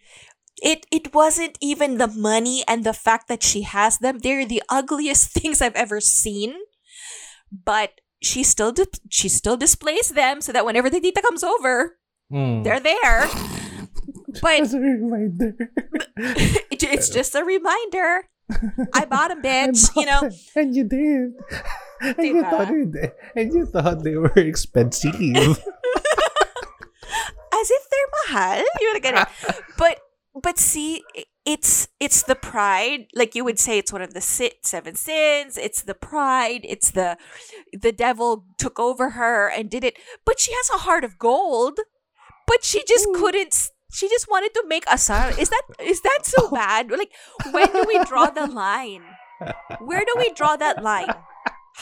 It wasn't even the money and the fact that she has them. They're the ugliest things I've ever seen. But she still displays them so that whenever the tita comes over, they're there. But that's a reminder. It's just a reminder. I bought them, bitch. You know, and you did. And you thought they were expensive. As if they're mahal. You're gonna. But see, it's the pride. Like you would say, it's one of the seven sins. It's the pride. It's the devil took over her and did it. But she has a heart of gold. But she just couldn't. She just wanted to make asar. Is that so bad? Like, when do we draw the line? Where do we draw that line?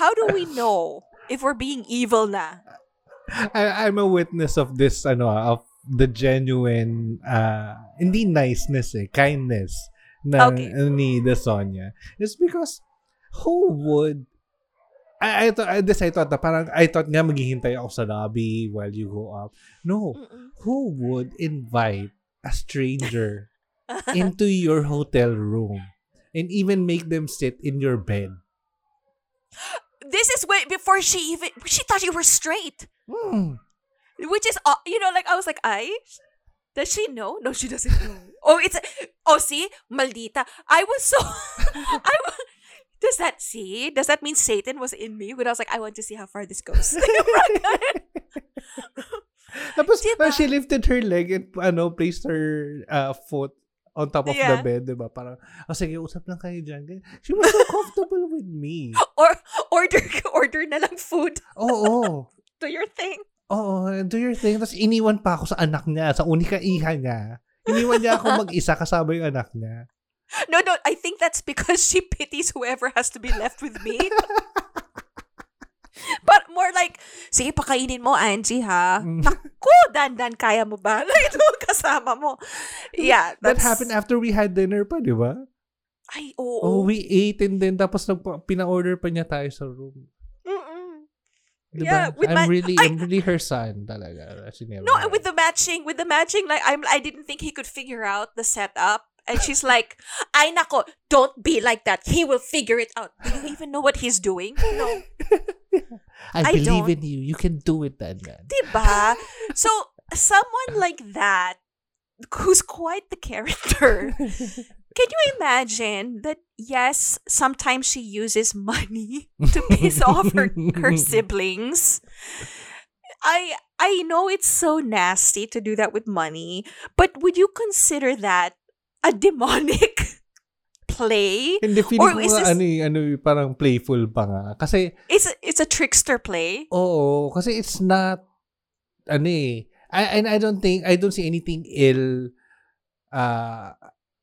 How do we know if we're being evil na? I'm a witness of this. Of the genuine hindi niceness kindness na ni the Sonia. It's because who would I thought nga maghihintay ako sa lobby while you go up. No. Who would invite a stranger into your hotel room and even make them sit in your bed? This is way before she thought you were straight. Mm. Which is, I was like, does she know? No, she doesn't know. See, maldita. I was so, does that mean Satan was in me? But I was like, I want to see how far this goes. Tapos, she lifted her leg and, placed her foot on top of the bed, diba? Parang, sige, usap lang kayo dyan. She was so comfortable with me. Or, order na lang food. Oo. Do your thing. Oh, do your thing. Tapos iniwan pa ako sa anak niya, sa unika iha niya. Iniwan niya ako mag-isa kasama yung anak niya. No, I think that's because she pities whoever has to be left with me. But more like, sige, pakainin mo, Angie, ha? Naku, Dandan, kaya mo ba? Ito, kasama mo. Yeah. That happened after we had dinner pa, di ba? Ay, oo. Oh, we ate and then tapos pina-order pa niya tayo sa room. Diba? Yeah, I'm really her son talaga. With the matching, like I didn't think he could figure out the setup, and she's like, "Ay nako, don't be like that. He will figure it out. Do you even know what he's doing? No. I believe in you. You can do it, Dandan." Diba? So someone like that, who's quite the character. Can you imagine that, yes, sometimes she uses money to piss off her siblings? I know it's so nasty to do that with money, but would you consider that a demonic play? Hindi, feeling ko nga parang playful pa nga. Kasi, it's a trickster play? Oo, kasi it's not, I don't see anything ill,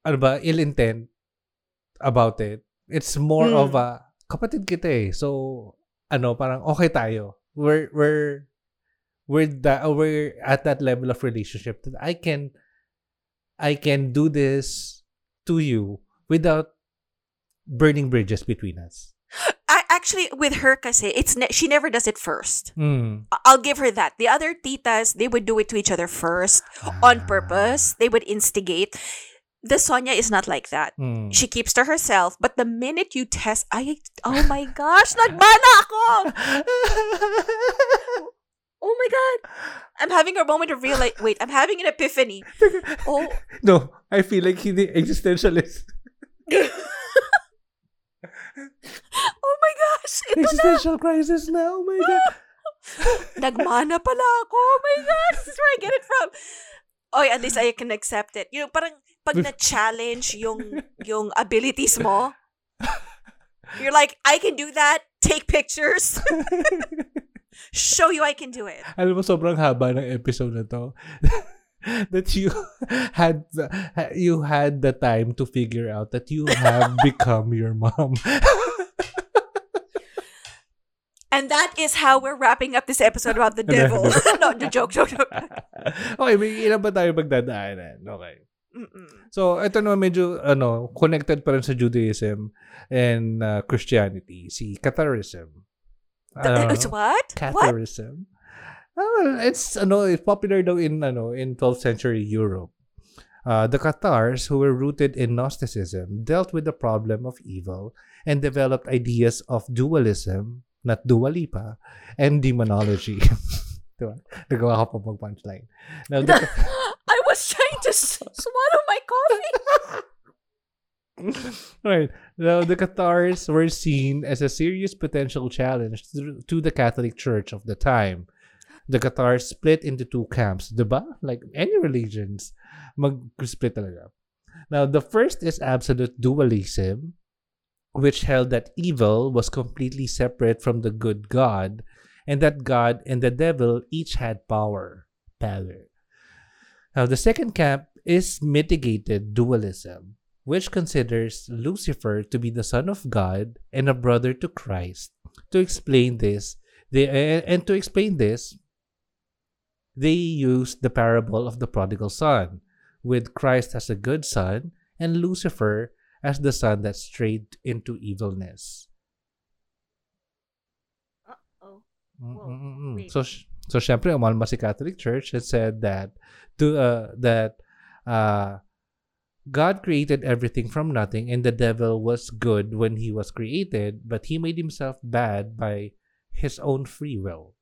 ill-intent about it. It's more of a, kapatid kita eh. So, parang okay tayo. We're at that level of relationship that I can do this to you without burning bridges between us. Actually, with her kasi, she never does it first. Mm. I'll give her that. The other titas, they would do it to each other first on purpose. They would instigate. The Sonia is not like that. Mm. She keeps to herself. But the minute you test, oh my gosh, nagbana ako! Oh my God. I'm having a moment of realization. Wait, I'm having an epiphany. Oh. No, I feel like he's the existentialist. Oh my gosh, ito existential na. Crisis na, oh my God. Nagmana pala ako, oh my gosh, this is where I get it from. At least I can accept it. You know, parang, pag na-challenge yung abilities mo, you're like, I can do that, take pictures, show you I can do it. Alam mo, sobrang haba ng episode na to. That you had the time to figure out that you have become your mom. And that is how we're wrapping up this episode about the devil. No, joke. Okay, may ilan ba tayo magdadaanan? Okay. Mm-mm. So, ito naman medyo connected pa rin sa Judaism and Christianity, si Catharism. It's what? Catharism. What? It's it's popular daw in 12th century Europe. The Cathars, who were rooted in Gnosticism, dealt with the problem of evil and developed ideas of dualism, not Dua Lipa, and demonology. Diba? Nagawa ka pa mag-punchline. Now, I was trying to swallow my coffee. Right. Now, the Cathars were seen as a serious potential challenge to the Catholic Church of the time. The Cathars split into two camps, diba? Like any religions, mag-split talaga. Now, the first is absolute dualism, which held that evil was completely separate from the good God, and that God and the devil each had power. Now, the second camp is mitigated dualism, which considers Lucifer to be the son of God and a brother to Christ. To explain this, they used the parable of the prodigal son, with Christ as a good son and Lucifer as the son that strayed into evilness. Whoa, so syempre umalma si Catholic Church and said that God created everything from nothing, and the devil was good when he was created, but he made himself bad by his own free will.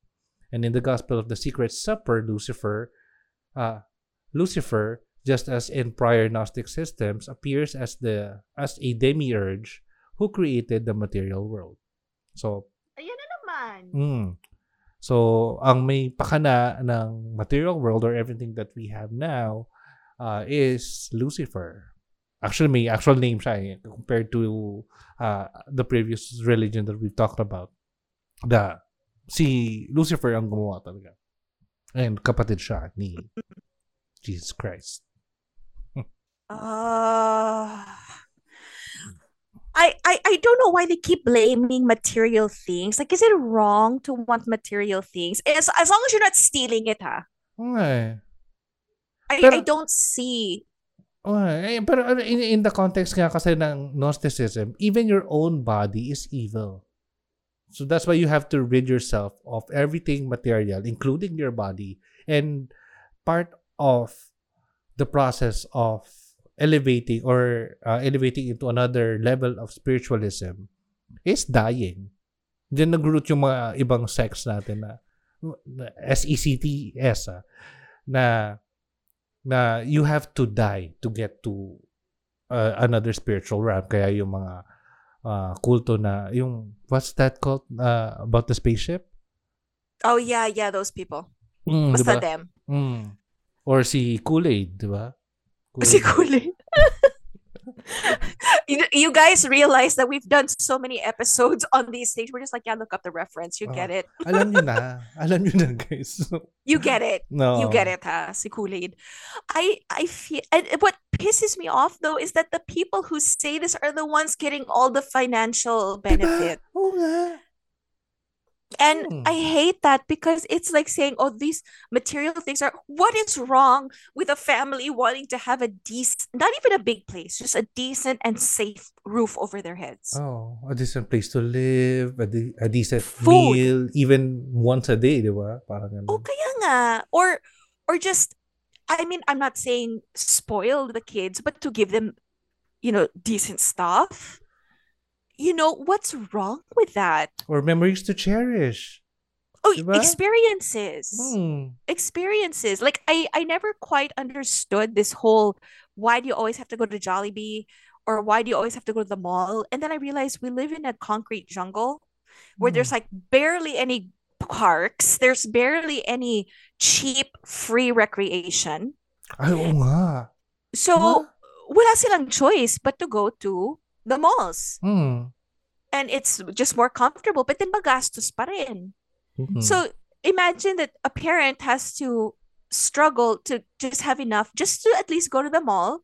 And in the Gospel of the Secret Supper, Lucifer, just as in prior Gnostic systems, appears as a demiurge who created the material world. So, ayan na naman. So, ang may pakana ng material world or everything that we have now is Lucifer. Actually, may actual name siya compared to the previous religion that we've talked about. Si Lucifer ang gumawa talaga. And kapatid siya ni Jesus Christ. I don't know why they keep blaming material things. Like, is it wrong to want material things? As long as you're not stealing it, ha? Okay. I don't see. Okay. Pero in the context nga kasi ng Gnosticism, even your own body is evil. So that's why you have to rid yourself of everything material, including your body. And part of the process of elevating into another level of spiritualism is dying. Diyan nag-root yung mga ibang sects natin na SECTs na you have to die to get to another spiritual realm. Kaya yung mga kulto na yung what's that called about the spaceship? Oh yeah, those people. Basta diba? Them. Or si Kool-Aid, di ba? You guys realize that we've done so many episodes on these things. We're just like, yeah, look up the reference. You get it. Alam nyo na, guys. You get it. No. You get it, ha? Si Kool-Aid. I feel... And what pisses me off, though, is that the people who say this are the ones getting all the financial benefit. Oh, and I hate that because it's like saying, oh, these material things are... What is wrong with a family wanting to have a decent... Not even a big place, just a decent and safe roof over their heads. Oh, a decent place to live, a decent food. Meal, even once a day, diba? Parang oh, kaya nga. Or just... I mean, I'm not saying spoil the kids, but to give them, decent stuff. What's wrong with that? Or memories to cherish. Oh, diba? Experiences. Experiences. Like, I never quite understood this whole, why do you always have to go to Jollibee? Or why do you always have to go to the mall? And then I realized we live in a concrete jungle where there's like barely any parks. There's barely any cheap, free recreation. Ay, oo nga. So... Huh? wala silang choice but to go to the malls. Mm. And it's just more comfortable, but then magastos pa rin. Mm-hmm. So imagine that a parent has to struggle to just have enough just to at least go to the mall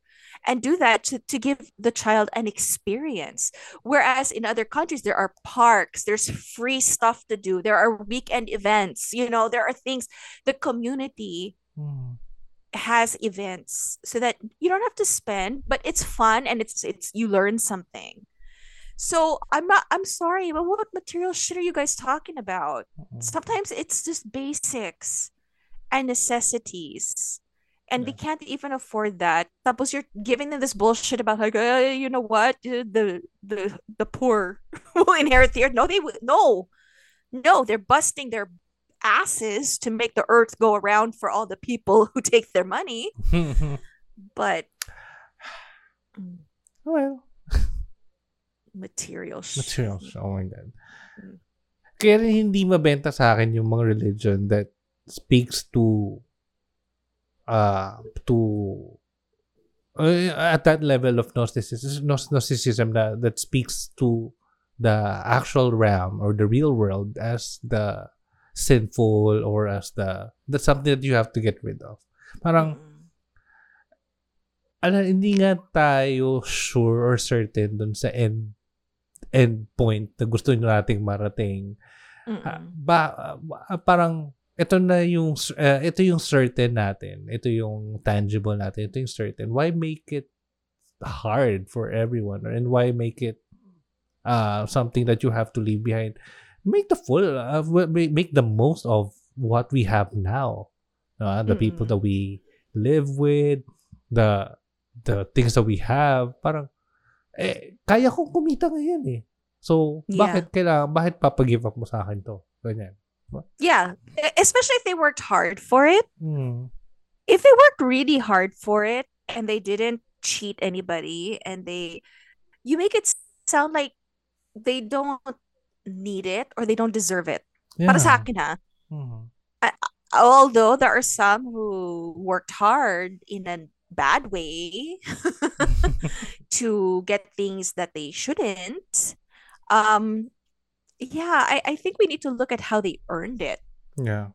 and do that to give the child an experience. Whereas in other countries, there are parks, there's free stuff to do, there are weekend events, you know, there are things. The community has events so that you don't have to spend, but it's fun and it's you learn something. So I'm sorry, but what material shit are you guys talking about? Sometimes it's just basics and necessities. And they can't even afford that. Tapos you're giving them this bullshit about like, you know what? The poor will inherit the earth. No, they would. No, they're busting their asses to make the earth go around for all the people who take their money. But well, materials. Oh my God. Kaya hindi mabenta sa akin yung mga religion that speaks to at that level of Gnosticism that speaks to the actual realm or the real world as the sinful or as that's something that you have to get rid of. Parang hindi nga tayo sure or certain dun sa end point na gusto nating marating. Parang ito yung certain natin. Ito yung tangible natin. Ito yung certain. Why make it hard for everyone? And why make it something that you have to leave behind? Make the most of what we have now. The people that we live with, the things that we have. Parang, kaya kong kumita ngayon eh. So, bakit papagive up mo sa akin to? Ganyan. Yeah, especially if they worked hard for it. Mm. If they worked really hard for it and they didn't cheat anybody and you make it sound like they don't need it or they don't deserve it. Yeah. Para sa akin, ha? Mm. Although there are some who worked hard in a bad way to get things that they shouldn't. Yeah, I think we need to look at how they earned it. Yeah.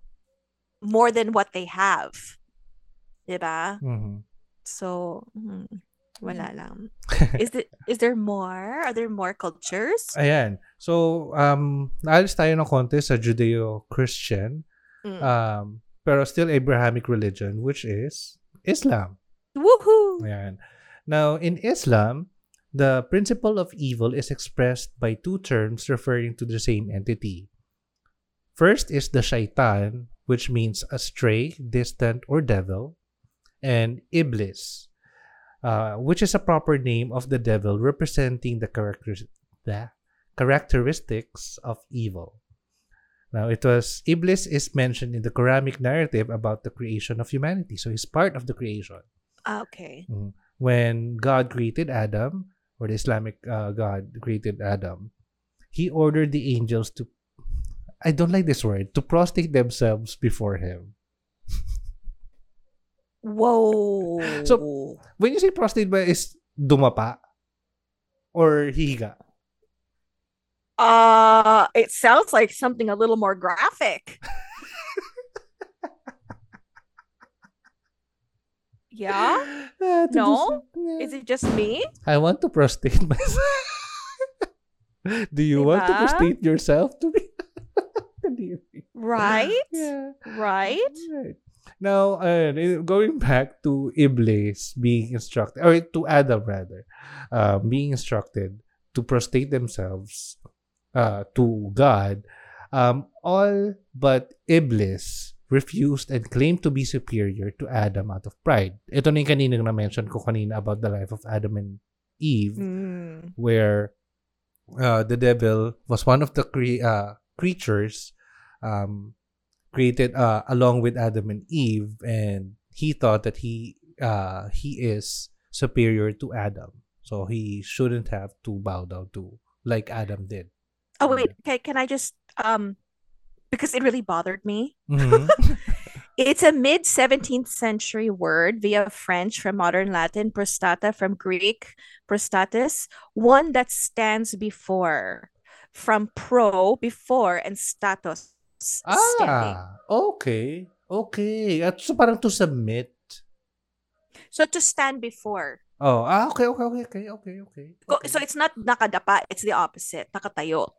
More than what they have. Diba? Mm-hmm. So, wala lang. Is there more? Are there more cultures? Ayan. So, naalis tayo ng konti sa Judeo-Christian, pero still Abrahamic religion, which is Islam. Woohoo! Ayan. Now, in Islam, the principle of evil is expressed by two terms referring to the same entity. First is the shaitan, which means astray, distant, or devil, and Iblis, which is a proper name of the devil representing the characteristics of evil. Now, Iblis is mentioned in the Quranic narrative about the creation of humanity, so he's part of the creation. Okay. When God created Adam, or the Islamic God created Adam, he ordered the angels to, I don't like this word, to prostrate themselves before him. Whoa. So, when you say prostrate, ba is dumapa? Or hihiga? It sounds like something a little more graphic. Yeah? No? Is it just me? I want to prostrate myself. Do you want to prostrate yourself to me? Right? Yeah. Right? Now, going back to Iblis being instructed, or to Adam rather, being instructed to prostrate themselves to God, all but Iblis refused and claimed to be superior to Adam out of pride. Ito na yung kaninang na-mention ko kanina about the life of Adam and Eve, where the devil was one of the creatures created along with Adam and Eve, and he thought that he is superior to Adam. So he shouldn't have to bow down to, like Adam did. Oh, wait. Okay, can I just... because it really bothered me. It's a mid-17th century word via French from modern Latin, prostata from Greek, prostatus, one that stands before, from pro, before, and status, standing. Okay. Okay. At so parang to submit. So to stand before. Oh, okay. So it's not nakadapa, it's the opposite, nakatayo.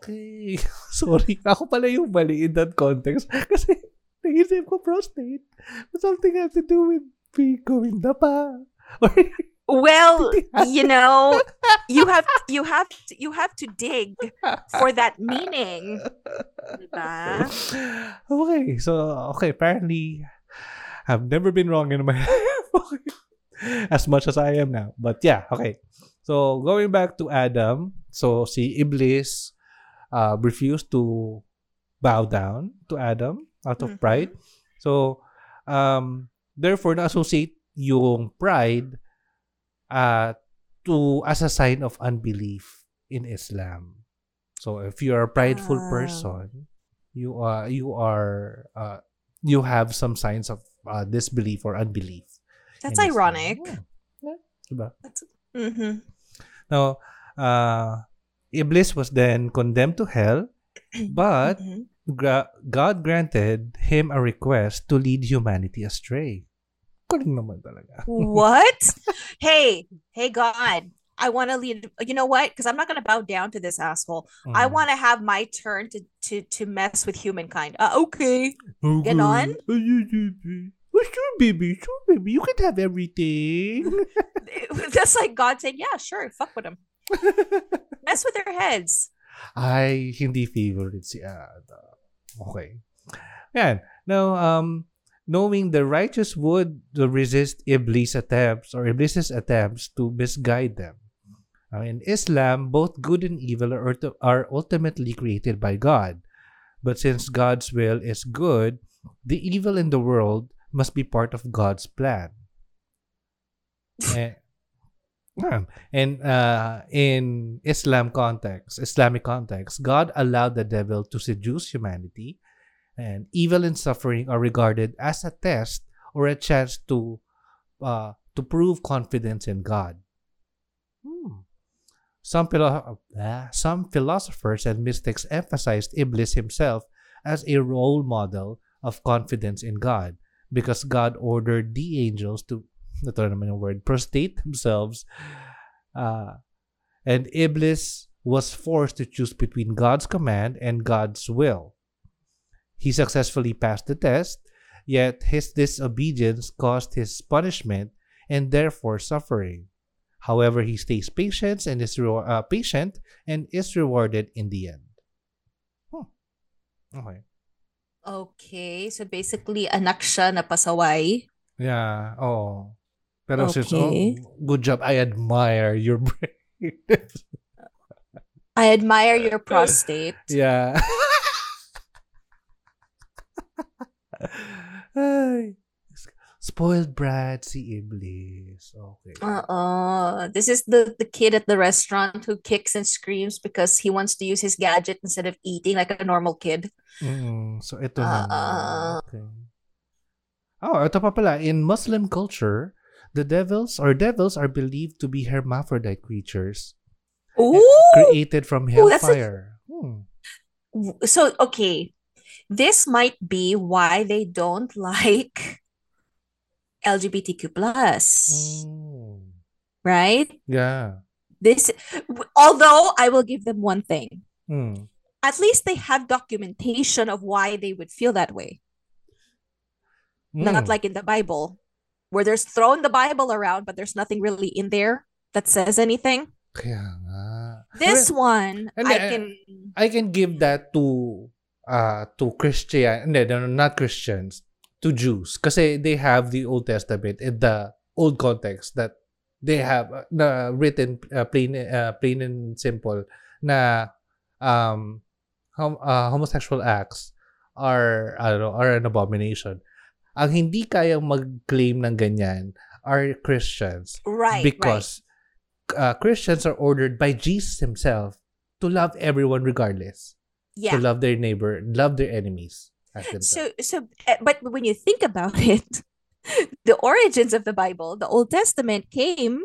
Okay. Sorry, ako pala yung mali in that context kasi naisip ko prostate. Something has to do with going dapa. Well, you know, you have to dig for that meaning. Diba? Okay, so apparently I've never been wrong in my life. As much as I am now. But yeah, okay. So, going back to Adam, so si Iblis refused to bow down to Adam out of pride. So, therefore, na-associate yung pride as a sign of unbelief in Islam. So, if you are a prideful person, you have some signs of disbelief or unbelief. That's ironic. Yeah. Now, Iblis was then condemned to hell, but God granted him a request to lead humanity astray. Kuring naman talaga. What? Hey, God. I want to lead. You know what? Because I'm not going to bow down to this asshole. I want to have my turn to mess with humankind. Okay. Get on. Sure, baby. You can have everything. That's like God saying, yeah, sure, fuck with them. Mess with their heads. Ay, hindi favorite si Adam. Okay. Yan. Now, knowing the righteous would resist Iblis's attempts to misguide them. In Islam, both good and evil are ultimately created by God. But since God's will is good, the evil in the world must be part of God's plan. And in Islamic context, God allowed the devil to seduce humanity, and evil and suffering are regarded as a test or a chance to prove confidence in God. Some philosophers and mystics emphasized Iblis himself as a role model of confidence in God, because God ordered the angels to, ito naman yung word, prostrate themselves, and Iblis was forced to choose between God's command and God's will. He successfully passed the test, yet his disobedience caused his punishment and therefore suffering. However, he stays patient and is rewarded in the end. Okay. Okay, so basically, anak siya na pasaway. Yeah, oh. Pero okay. Sis, good job. I admire your brain. I admire your prostate. Yeah. Ay. Spoiled brat si Iblis. Okay. This is the kid at the restaurant who kicks and screams because he wants to use his gadget instead of eating like a normal kid. So ito naman. Okay. Ito pa pala. In Muslim culture, devils are believed to be hermaphrodite creatures created from hellfire. So, okay. This might be why they don't like LGBTQ+. Right? Yeah. Although I will give them one thing. At least they have documentation of why they would feel that way. Not like in the Bible, where there's thrown the Bible around, but there's nothing really in there that says anything. Kaya nga. This one, I can give that to Christian, no, not Christians. To Jews, kasi they have the Old Testament in the old context that they have written plain and simple na homosexual acts are an abomination. Ang hindi kayang mag-claim ng ganyan are Christians, right? Because Christians are ordered by Jesus himself to love everyone regardless, to love their neighbor, love their enemies. as themselves. But when you think about it, the origins of the Bible, the Old Testament, came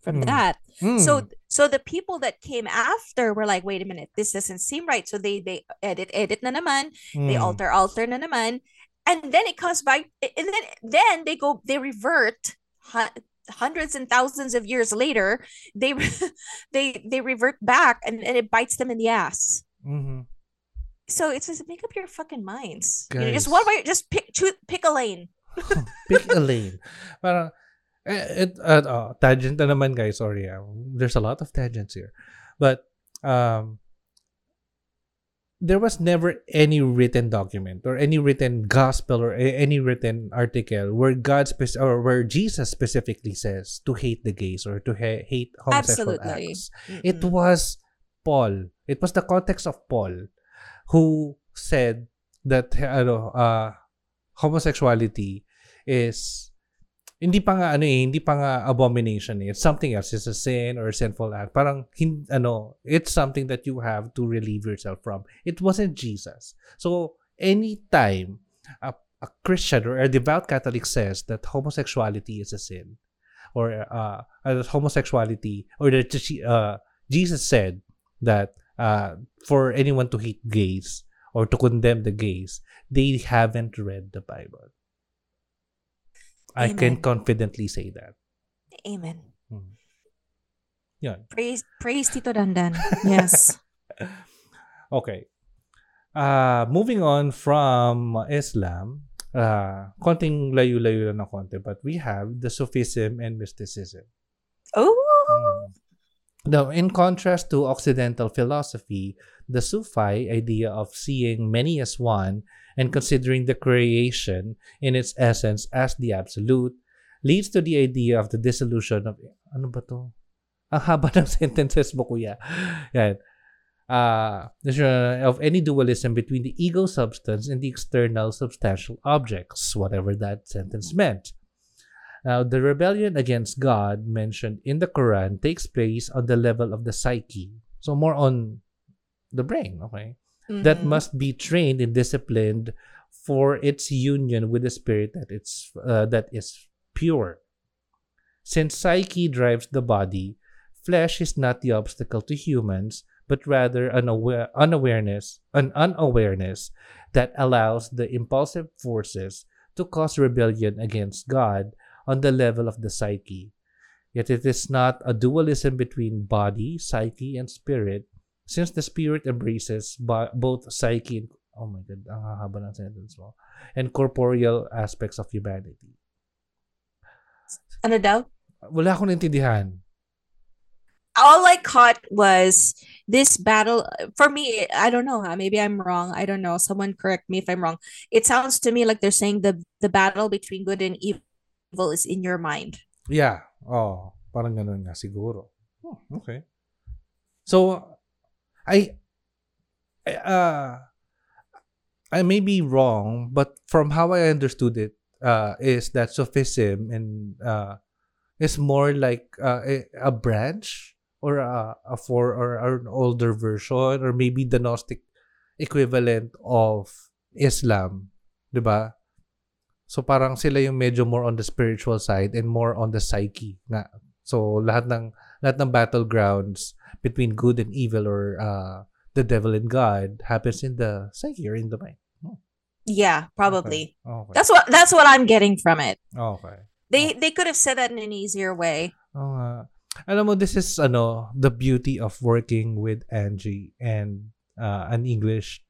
from that. So the people that came after were like, wait a minute, this doesn't seem right. So they edit na naman, they alter na naman, and then it comes back, and then they revert. Hundreds and thousands of years later, they revert back, and it bites them in the ass. Mm-hmm. So it's just make up your fucking minds. You know, just one way, just pick a lane. Pick a lane. Parang tangent na naman, guys. Sorry, there's a lot of tangents here, but there was never any written document or any written gospel or any written article where where Jesus specifically says to hate the gays or to hate homosexual acts. Mm-hmm. It was Paul. It was the context of Paul who said that homosexuality is hindi pa nga abomination. It's something else. It's a sin or a sinful act. Parang it's something that you have to relieve yourself from. It wasn't Jesus. So anytime a Christian or a devout Catholic says that homosexuality is a sin, or Jesus said that for anyone to hate gays or to condemn the gays, they haven't read the Bible. I can confidently say that. Amen. Mm-hmm. Yan. Praise Tito Dandan. Yes. Okay. Moving on from Islam, konting layo-layo lang na konti, but we have the Sufism and mysticism. Oh! Now, in contrast to Occidental philosophy, the Sufi idea of seeing many as one and considering the creation in its essence as the absolute leads to the idea of the dissolution of... Ano ba to? Ang haba ng sentences mo, kuya. Yan. Of any dualism between the ego substance and the external substantial objects, whatever that sentence meant. Now, the rebellion against God mentioned in the Quran takes place on the level of the psyche. So, more on the brain, okay? Mm-hmm. That must be trained and disciplined for its union with the spirit that is pure. Since psyche drives the body, flesh is not the obstacle to humans, but rather an unawareness that allows the impulsive forces to cause rebellion against God on the level of the psyche. Yet it is not a dualism between body, psyche, and spirit, since the spirit embraces both psyche and, oh my God, ang haba ng sentence mo, and corporeal aspects of humanity. Ano daw? Wala akong naintindihan. All I caught was this battle. For me, I don't know. Maybe I'm wrong. I don't know. Someone correct me if I'm wrong. It sounds to me like they're saying the battle between good and evil is in your mind. Yeah. Oh, parang ganun nga siguro. Oh, okay. So, I may be wrong, but from how I understood it, is that Sufism and is more like a branch or an older version, or maybe the Gnostic equivalent of Islam, diba? So parang sila yung medyo more on the spiritual side and more on the psyche na. So lahat ng battlegrounds between good and evil, or the devil and God, happens in the psyche or in the mind. Oh. Yeah, probably. Okay. Okay. That's what I'm getting from it. Okay. They could have said that in an easier way. Alam mo, this is the beauty of working with Angie and an English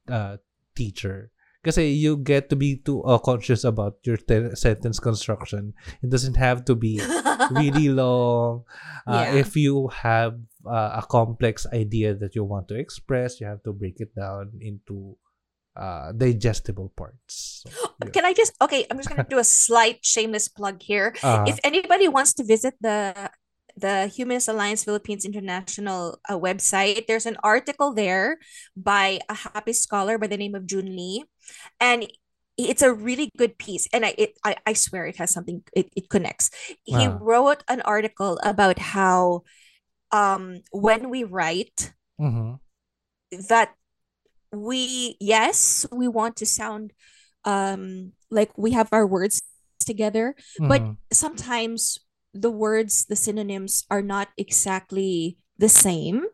teacher. Kasi you get to be too conscious about your sentence construction. It doesn't have to be really long. If you have a complex idea that you want to express, you have to break it down into digestible parts. So, yeah. I'm just going to do a slight shameless plug here. If anybody wants to visit the Humanist Alliance Philippines International website, there's an article there by a happy scholar by the name of June Lee, and it's a really good piece, and I swear it has something, it connects. He wrote an article about how when we write, mm-hmm. that we want to sound like we have our words together, but sometimes the words, the synonyms are not exactly the same.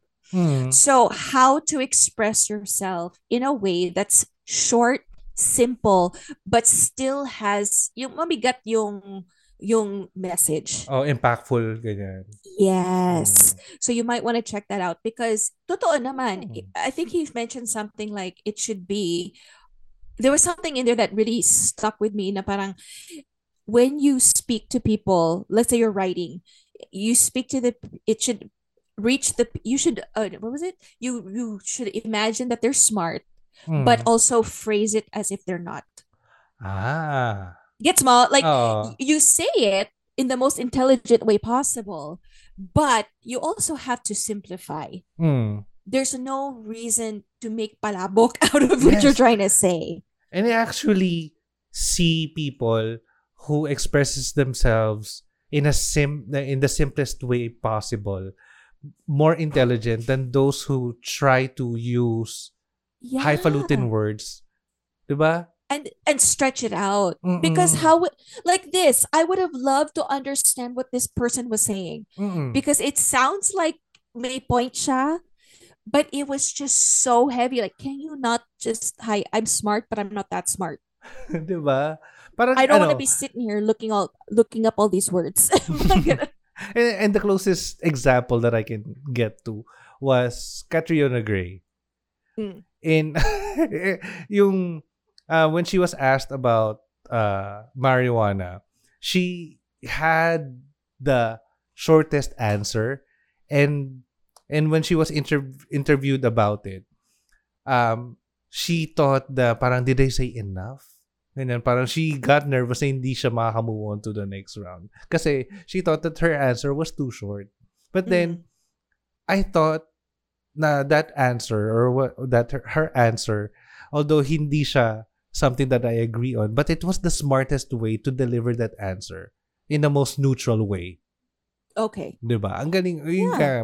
So how to express yourself in a way that's short, simple, but still has yung mabigat yung message. Oh, impactful, ganyan. Yes. So you might want to check that out because totoo naman. I think he mentioned something like it should be, there was something in there that really stuck with me na parang when you speak to people, let's say you're writing, you speak to the, it should reach the, you should, what was it? You should imagine that they're smart, but also phrase it as if they're not. Ah. Get small. Like, you say it in the most intelligent way possible, but you also have to simplify. There's no reason to make palabok out of what you're trying to say. And I actually see people who expresses themselves in in the simplest way possible, more intelligent than those who try to use highfalutin words, diba? And stretch it out. Because like this, I would have loved to understand what this person was saying because it sounds like may point siya. But it was just so heavy. Like, can you not just, hi, I'm smart, but I'm not that smart. Diba? Parang, I don't want to be sitting here looking up all these words. and the closest example that I can get to was Catriona Gray. In yung when she was asked about marijuana, she had the shortest answer, and when she was interviewed about it, she thought that parang did I say enough? And then parang she got nervous na hindi siya makakamove on to the next round kasi she thought that her answer was too short. But then I thought na that answer her answer, although hindi siya something that I agree on, but it was the smartest way to deliver that answer in the most neutral way. Okay. Diba? Ang galing. Yeah.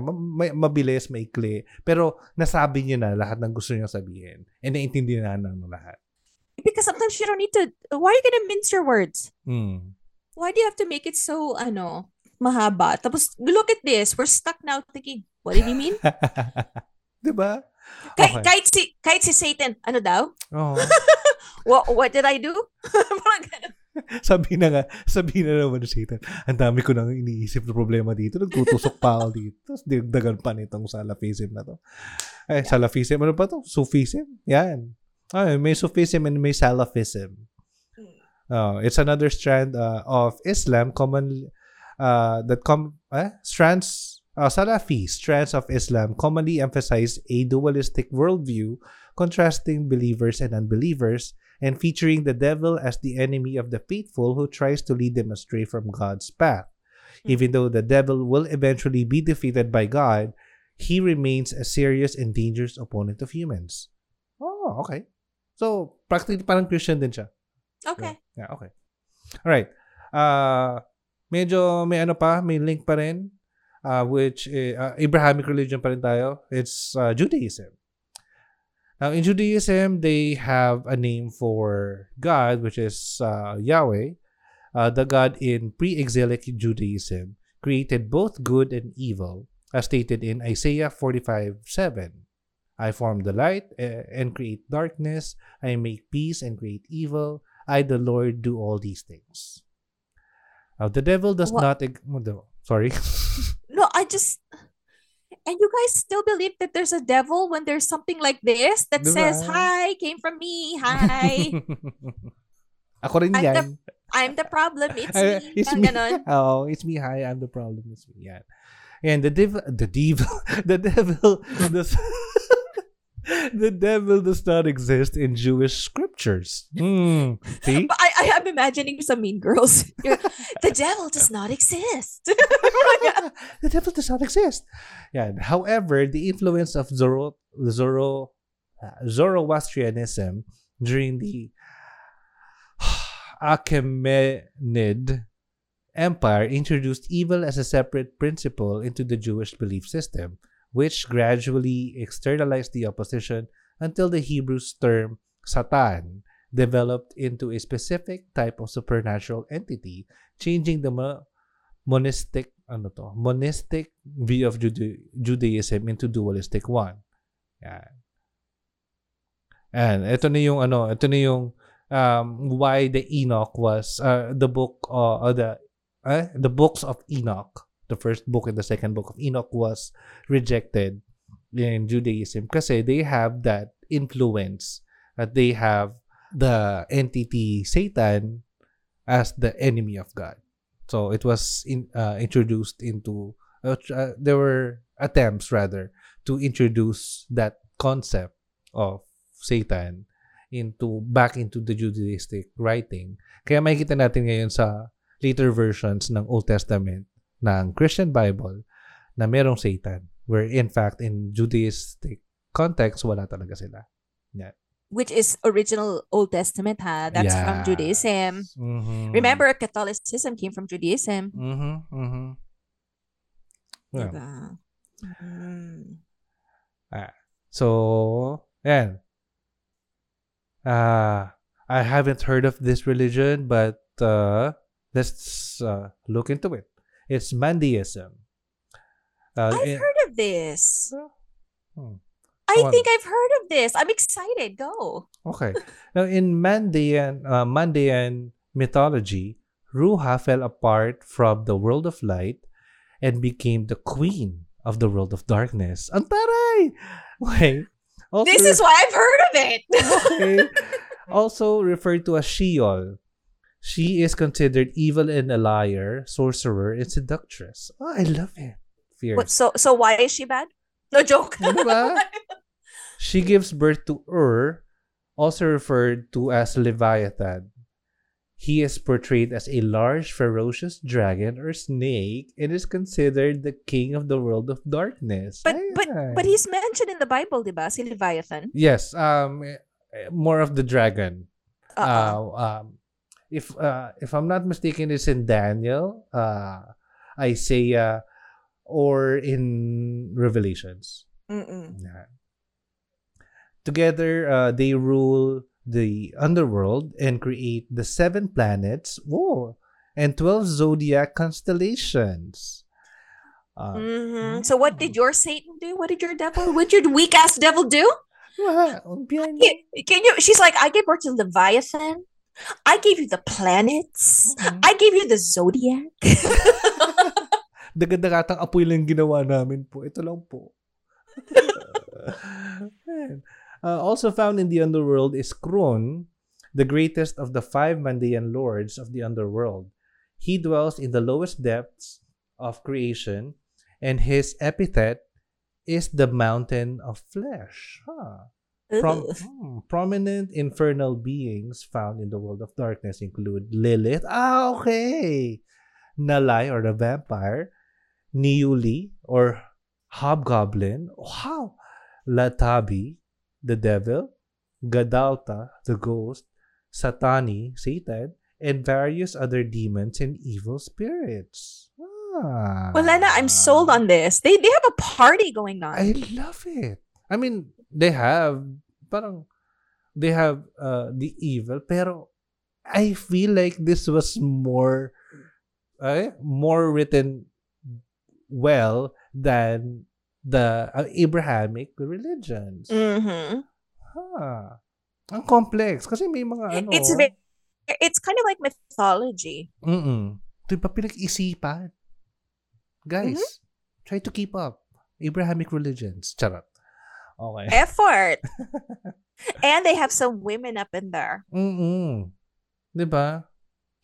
Mabilis, maikli. Pero nasabi niya na lahat ng gusto niya sabihin. And naintindihan na ng lahat. Because sometimes you don't need to... Why are you gonna mince your words? Why do you have to make it so, mahaba? Tapos, look at this. We're stuck now thinking, what did he mean? Diba? Okay. Kahit si Satan, ano daw? Oh. What did I do? Sabi na naman si Satan, ang dami ko nang iniisip na problema dito, nagtutusok pa ako dito, tapos dinagdagan pa nitong Salafism na to. Ay, Salafism, ano pa to? Sufism? Yan. Ay, may Sufism and may Salafism. It's another strand of Islam, Salafi strands of Islam commonly emphasize a dualistic worldview, contrasting believers and unbelievers, and featuring the devil as the enemy of the faithful who tries to lead them astray from God's path. Even though the devil will eventually be defeated by God, he remains a serious and dangerous opponent of humans. Oh, okay. So, practically parang Christian din siya. Okay. Yeah, okay. Alright. Medyo may link pa rin, which Abrahamic religion pa rin tayo. It's Judaism. Now, in Judaism, they have a name for God, which is Yahweh, the God in pre-exilic Judaism, created both good and evil, as stated in Isaiah 45:7. I form the light and create darkness. I make peace and create evil. I, the Lord, do all these things. Now, the devil does not... Sorry. No, I just... And you guys still believe that there's a devil when there's something like this that says, hi, came from me, hi. Ako rin yan. I'm the problem, it's me. It's me, hi, I'm the problem, it's me. Yan. And the devil does not exist in Jewish scriptures. See? But I'm imagining some Mean Girls. The devil does not exist. The devil does not exist. Yeah. However, the influence of Zoroastrianism during the Achaemenid Empire introduced evil as a separate principle into the Jewish belief system, which gradually externalized the opposition until the Hebrews term Satan developed into a specific type of supernatural entity, changing the monistic view of Judaism into dualistic one. Yan. And ito na yung why the Enoch was the books of Enoch, the first book and the second book of Enoch, was rejected in Judaism kasi they have that influence, that they have the entity Satan as the enemy of God. So it was introduced into there were attempts rather to introduce that concept of Satan back into the Judaistic writing. Kaya makikita natin ngayon sa later versions ng Old Testament ng Christian Bible na merong Satan, where in fact in Judaistic context wala talaga sila. Yeah. Which is original Old Testament, ha? That's from Judaism. Mm-hmm. Remember, Catholicism came from Judaism. Mm-hmm. Mm-hmm. Yeah. Diba? Mm-hmm. So, yeah. I haven't heard of this religion, but let's look into it. It's Mandaism. I've heard of this. I think I've heard of this. I'm excited. Go. Okay. Now, in Mandaean mythology, Ruha fell apart from the world of light and became the queen of the world of darkness. Ang taray! Wait. Also, this is why I've heard of it. Okay. Also referred to as Sheol. She is considered evil and a liar, sorcerer, and seductress. Oh, I love it. Fierce. What, so why is she bad? No joke. Diba? She gives birth to Ur, also referred to as Leviathan. He is portrayed as a large, ferocious dragon or snake and is considered the king of the world of darkness. But he's mentioned in the Bible, diba? Si Leviathan. Yes, more of the dragon. If I'm not mistaken, it's in Daniel, Isaiah, or in Revelations. Yeah. Together, they rule the underworld and create the 7 planets and 12 zodiac constellations. So what did your Satan do? What did your devil, what did your weak-ass devil do? She's like, I gave birth to Leviathan. I gave you the planets. I gave you the zodiac. Dagat-dagatang apoy lang ginawa namin po. Ito lang po. Also found in the underworld is Kron, the greatest of the 5 Mandaean lords of the underworld. He dwells in the lowest depths of creation, and his epithet is the mountain of flesh. Huh. Prominent infernal beings found in the world of darkness include Lilith. Ah, okay! Nalai, or the vampire, Niuli, or Hobgoblin, Latabi, the devil, Gadalta, the ghost, Satani, Satan, and various other demons and evil spirits. Well, Lena, I'm sold on this. They have a party going on. I love it. I mean, they have the evil, pero I feel like this was more written well than the Abrahamic religions. Mm-hmm. Ang complex kasi may mga It's kind of like mythology. Ito pa pinag-isipan. Guys, try to keep up. Abrahamic religions. Charot. Okay. Effort. And they have some women up in there. Diba?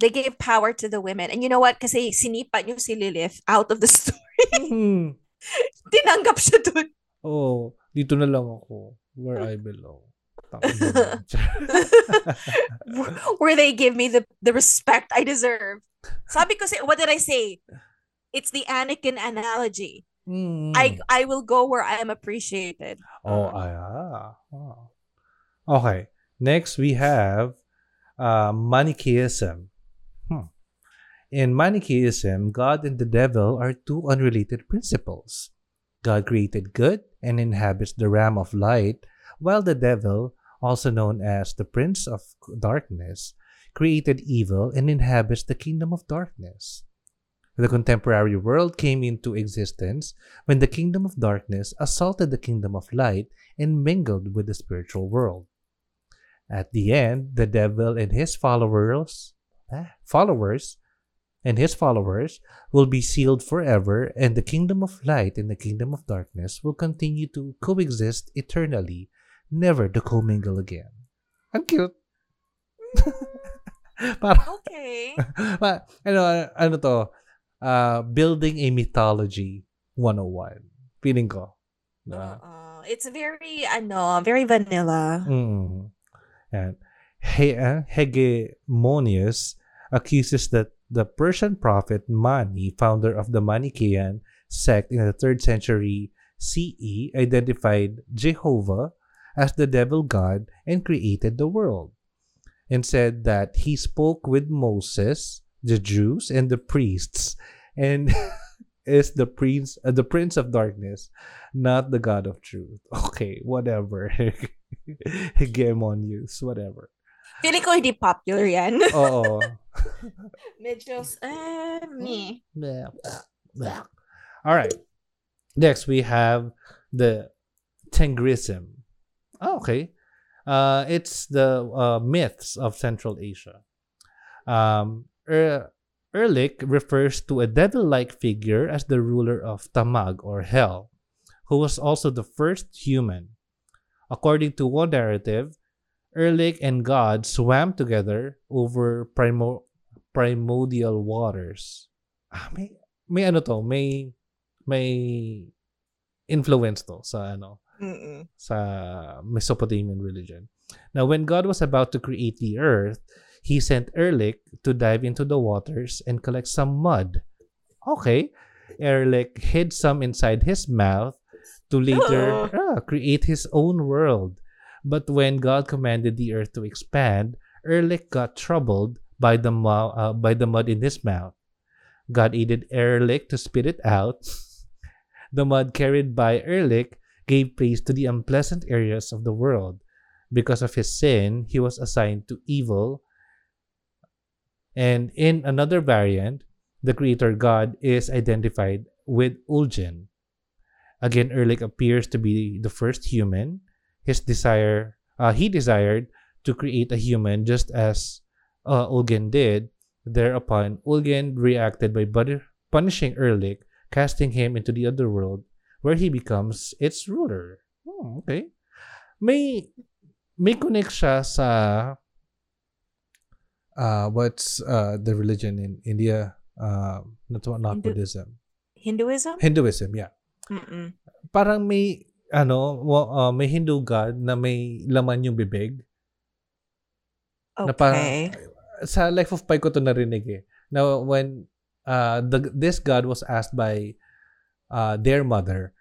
They gave power to the women. And you know what? Kasi sinipa niyo si Lilith out of the story. Tinanggap siya dun. Oh, dito na lang ako. Where I belong. Where they give me the respect I deserve. Sabi ko, what did I say? It's the Anakin analogy. I will go where I am appreciated. Okay. Next, we have Manichaeism. In Manichaeism, God and the devil are 2 unrelated principles. God created good and inhabits the realm of light, while the devil, also known as the Prince of Darkness, created evil and inhabits the kingdom of darkness. The contemporary world came into existence when the kingdom of darkness assaulted the kingdom of light and mingled with the spiritual world. At the end, the devil and his followers will be sealed forever, and the kingdom of light and the kingdom of darkness will continue to coexist eternally, never to commingle again. Ang cute. Okay. Ano to? Building a mythology 101. Feeling ko. It's very, very vanilla. And Hegemonius accuses that the Persian prophet Mani, founder of the Manichaean sect in the 3rd century CE, identified Jehovah as the devil god and created the world, and said that he spoke with Moses, the Jews, and the priests, and is the prince of darkness, not the god of truth. Okay, whatever. Hegemonius, whatever. Feeling ko hindi popular yan. Oo. Medyo, me. Alright. Next, we have the Tengrism. Oh, okay. It's the myths of Central Asia. Erlik refers to a devil-like figure as the ruler of Tamag or Hell, who was also the first human. According to one narrative, Erlik and God swam together over primordial waters. May ano to? May influence to sa sa Mesopotamian religion. Now, when God was about to create the earth, he sent Erlik to dive into the waters and collect some mud. Okay. Erlik hid some inside his mouth to later create his own world. But when God commanded the earth to expand, Erlik got troubled by the mud in his mouth. God aided Erlik to spit it out. The mud carried by Erlik gave place to the unpleasant areas of the world. Because of his sin, he was assigned to evil. And in another variant, the creator God is identified with Ulgen. Again, Erlik appears to be the first human. He desired to create a human just as Ulgen did. Thereupon, Ulgen reacted by punishing Erlik, casting him into the other world, where he becomes its ruler. Oh, okay. May connect siya sa what's the religion in India? Not Buddhism. Hinduism, yeah. Parang may may Hindu god na may laman yung bibig. Okay. Na parang, sa Life of Pi ko to narinig eh. Now, when this god was asked by their mother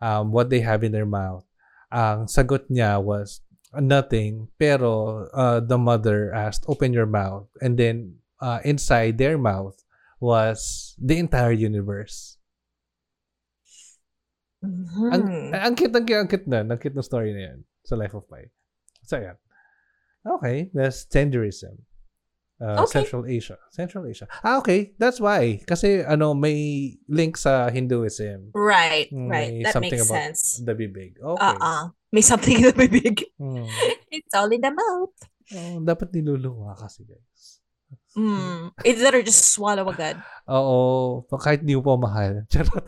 what they have in their mouth, ang sagot niya was nothing, pero the mother asked, open your mouth. And then, inside their mouth was the entire universe. Mm-hmm. Ang cute na story na yan sa Life of Pi. So, yan. Okay, that's Tengrism. Okay. Central Asia. Okay, that's why. Kasi, may link sa Hinduism. Right. That makes sense. The bibig. Okay. May something in the bibig. It's all in the mouth. Oh, dapat niluluwa kasi, guys. It's better just swallow agad. Oo. Kahit di mo pa mahal. Charot.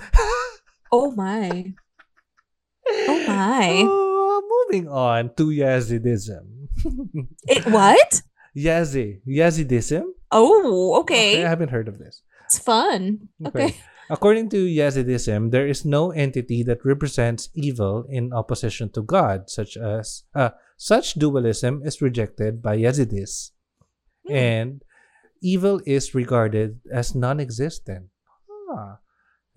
Oh my. Moving on to Yazidism. It what? Yazidism. Oh, okay. I haven't heard of this. It's fun. Okay. According to Yazidism, there is no entity that represents evil in opposition to God, such dualism is rejected by Yazidis, and evil is regarded as non-existent.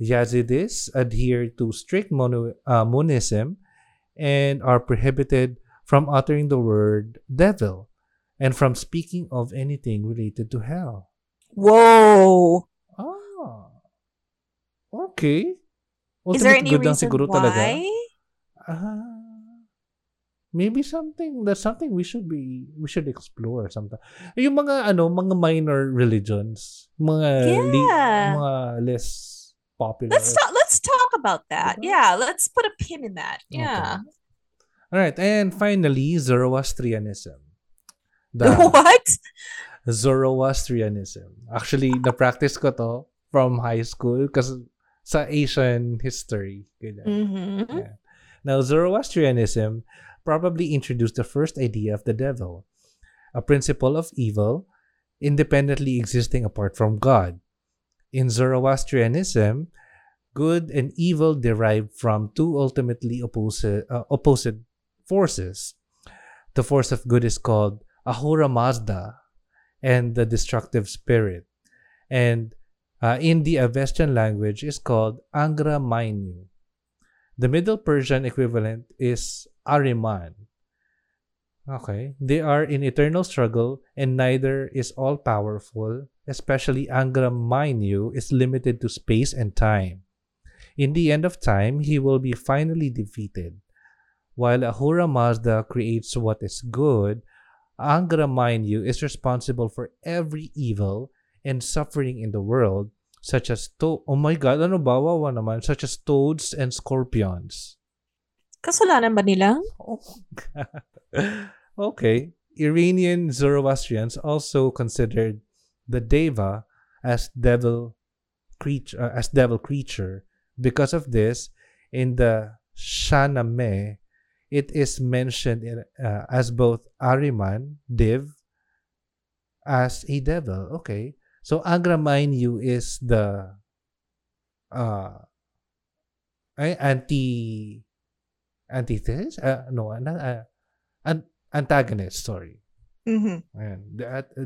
Yazidis adhere to strict monism and are prohibited from uttering the word devil and from speaking of anything related to hell. Whoa! Okay. Is there any reason why? Maybe that's something we should explore sometime. Yung mga minor religions, mga less popular. Let's talk about that. Yeah, let's put a pin in that. Yeah. Okay. All right, and finally, Zoroastrianism. What? Zoroastrianism. Actually, na-practice ko to from high school kasi sa Asian history. Mm-hmm. Yeah. Now, Zoroastrianism probably introduced the first idea of the devil, a principle of evil independently existing apart from God. In Zoroastrianism, good and evil derive from two ultimately opposite forces. The force of good is called Ahura Mazda and the destructive spirit, and in the Avestan language is called Angra Mainyu. The Middle Persian equivalent is Ahriman. Okay. They are in eternal struggle and neither is all-powerful, especially Angra Mainyu is limited to space and time. In the end of time, he will be finally defeated. While Ahura Mazda creates what is good, Angra Mainyu is responsible for every evil and suffering in the world, such as such as toads and scorpions. Kasalanan ba nila? Oh, God. Okay. Iranian Zoroastrians also considered the Deva as devil creature. Because of this, in the Shahnameh, it is mentioned as both Ahriman, Div, as a devil. Okay. So Angra Mainyu is the antagonist, sorry. Mm-hmm. Ayan,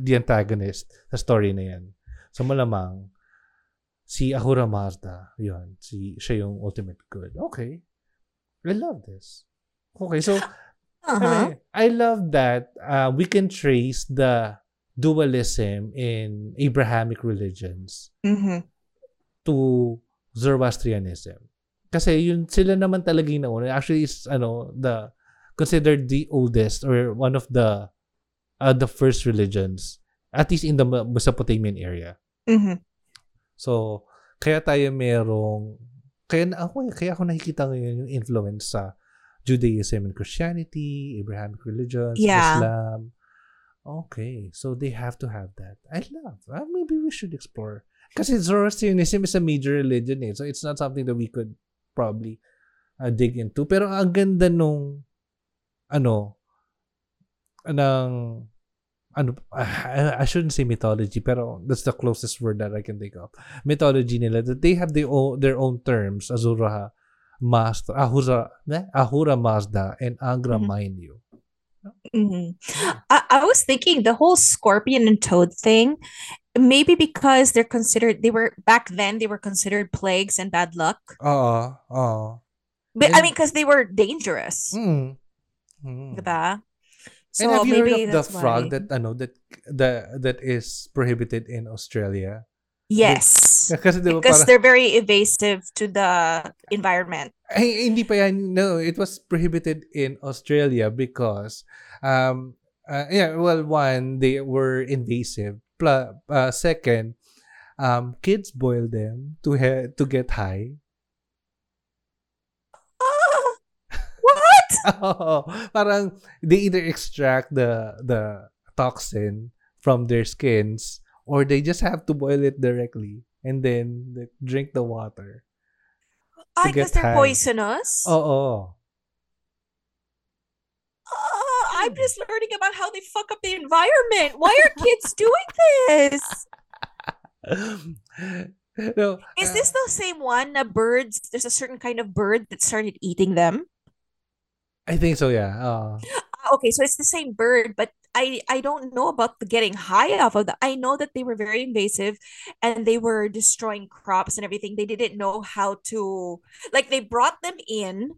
the antagonist sa story na yan. So malamang si Ahura Mazda, yun, siya yung ultimate good. Okay. I love this. Okay, so I love that we can trace the dualism in Abrahamic religions to Zoroastrianism. Kasi yun sila naman talaga yung nauna. Actually, it's considered the oldest or one of the first religions, at least in the Mesopotamian area. Mm-hmm. So, kaya ako nakikita ngayon yung influence sa Judaism and Christianity, Abrahamic religions, Islam. Okay, so they have to have that. I love. Maybe we should explore. Kasi Zoroastrianism is a major religion, so it's not something that we could probably dig into. Pero ang ganda nung I shouldn't say mythology, pero that's the closest word that I can think of. Mythology nila, that they have their own terms, Ahura Mazda, and Angra Mainyu. Mm-hmm. I was thinking the whole scorpion and toad thing, maybe because they were considered plagues and bad luck. But I mean, because they were dangerous. Diba? So, and have you heard of the frog that is prohibited in Australia? Yes. Because they're very invasive to the environment. Hindi pa yan. No, it was prohibited in Australia because, one, they were invasive. Second, kids boil them to get high. What? Oh, parang they either extract the toxin from their skins, or they just have to boil it directly and then drink the water. I guess they're poisonous? Oo. I'm just learning about how they fuck up the environment. Why are kids doing this? No, is this the same one? There's a certain kind of bird that started eating them? I think so, yeah. Okay, so it's the same bird, but I don't know about the getting high off of that. I know that they were very invasive and they were destroying crops and everything. They didn't know how to, like, they brought them in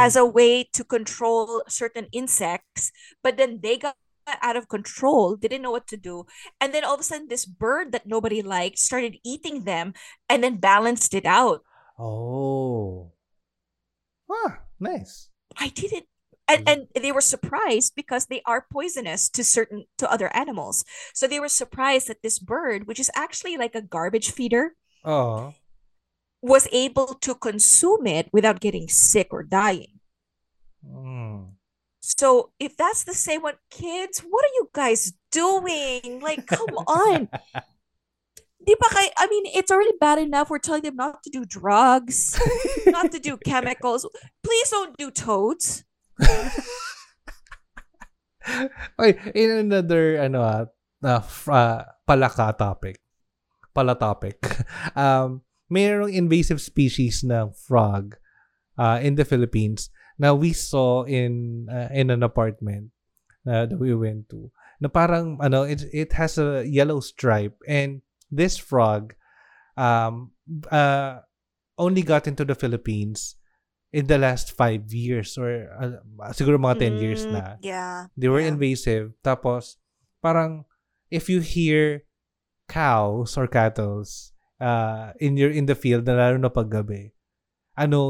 as a way to control certain insects, but then they got out of control, didn't know what to do. And then all of a sudden this bird that nobody liked started eating them and then balanced it out. Oh. Nice. I didn't. And they were surprised because they are poisonous to other animals. So they were surprised that this bird, which is actually like a garbage feeder, was able to consume it without getting sick or dying. Mm. So if that's the same one, kids, what are you guys doing? Like, come on. I mean, it's already bad enough. We're telling them not to do drugs, not to do chemicals. Please don't do toads. Okay, in another pala topic. Mayroong invasive species na frog in the Philippines na we saw in an apartment that we went to. Na parang it has a yellow stripe, and this frog only got into the Philippines in the last 5 years or siguro mga 10 years na. Yeah. They were invasive. Tapos, parang if you hear cows or cattle in the field, lalo na pag gabi,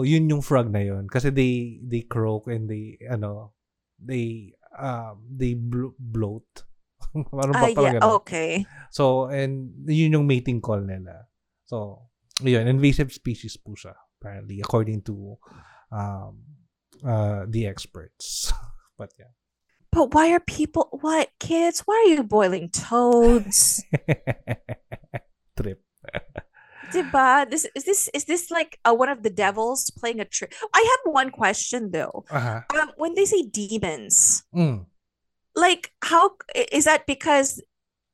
yun yung frog na yun. Kasi they croak and they bloat. Okay. So, and yun yung mating call nila. So, yun, invasive species po siya, apparently, according to the experts. But yeah. But why are people, what, kids, why are you boiling toads? Trip. Diba? Is this like one of the devils playing a trick? I have one question though. Uh-huh. When they say demons, like, how is that? Because